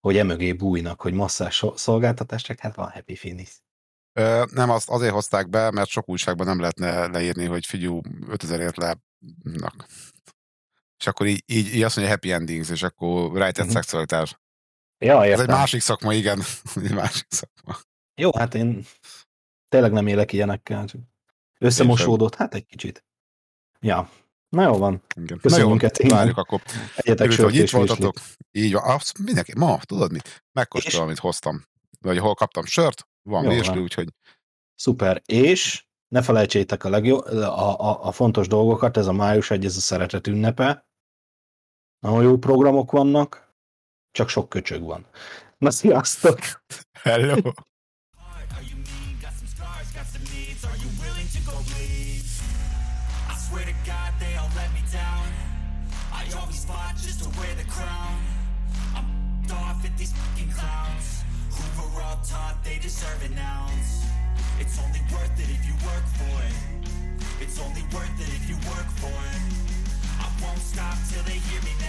hogy emögé bújnak, hogy masszás szolgáltatás, csak hát van happy finish. Nem, azt azért hozták be, mert sok újságban nem lehetne leírni, hogy figyú, 5000-ért nak. És akkor így azt mondja happy endings, és akkor rejtett szexualitás. Ja, értem. Ez egy másik szakma, igen. Egy másik szakma. Jó, hát én tényleg nem élek ilyenekkel. Összemosódott, hát egy kicsit. Ja, na jó van. Igen. Köszönjük. Várjuk akkor. Egyetek sört és virslit. Így van. Azt mindenki, ma, tudod mit? Megkóstolom, amit hoztam. Vagy hol kaptam sört, van virsli, úgyhogy. Szuper, és... Ne felejtsétek a fontos dolgokat, ez a május 1, ez a szeretet ünnepe. Nagyon jó programok vannak, csak sok köcsög van. Na, sziasztok! Hello! It's only worth it if you work for it. It's only worth it if you work for it. I won't stop till they hear me.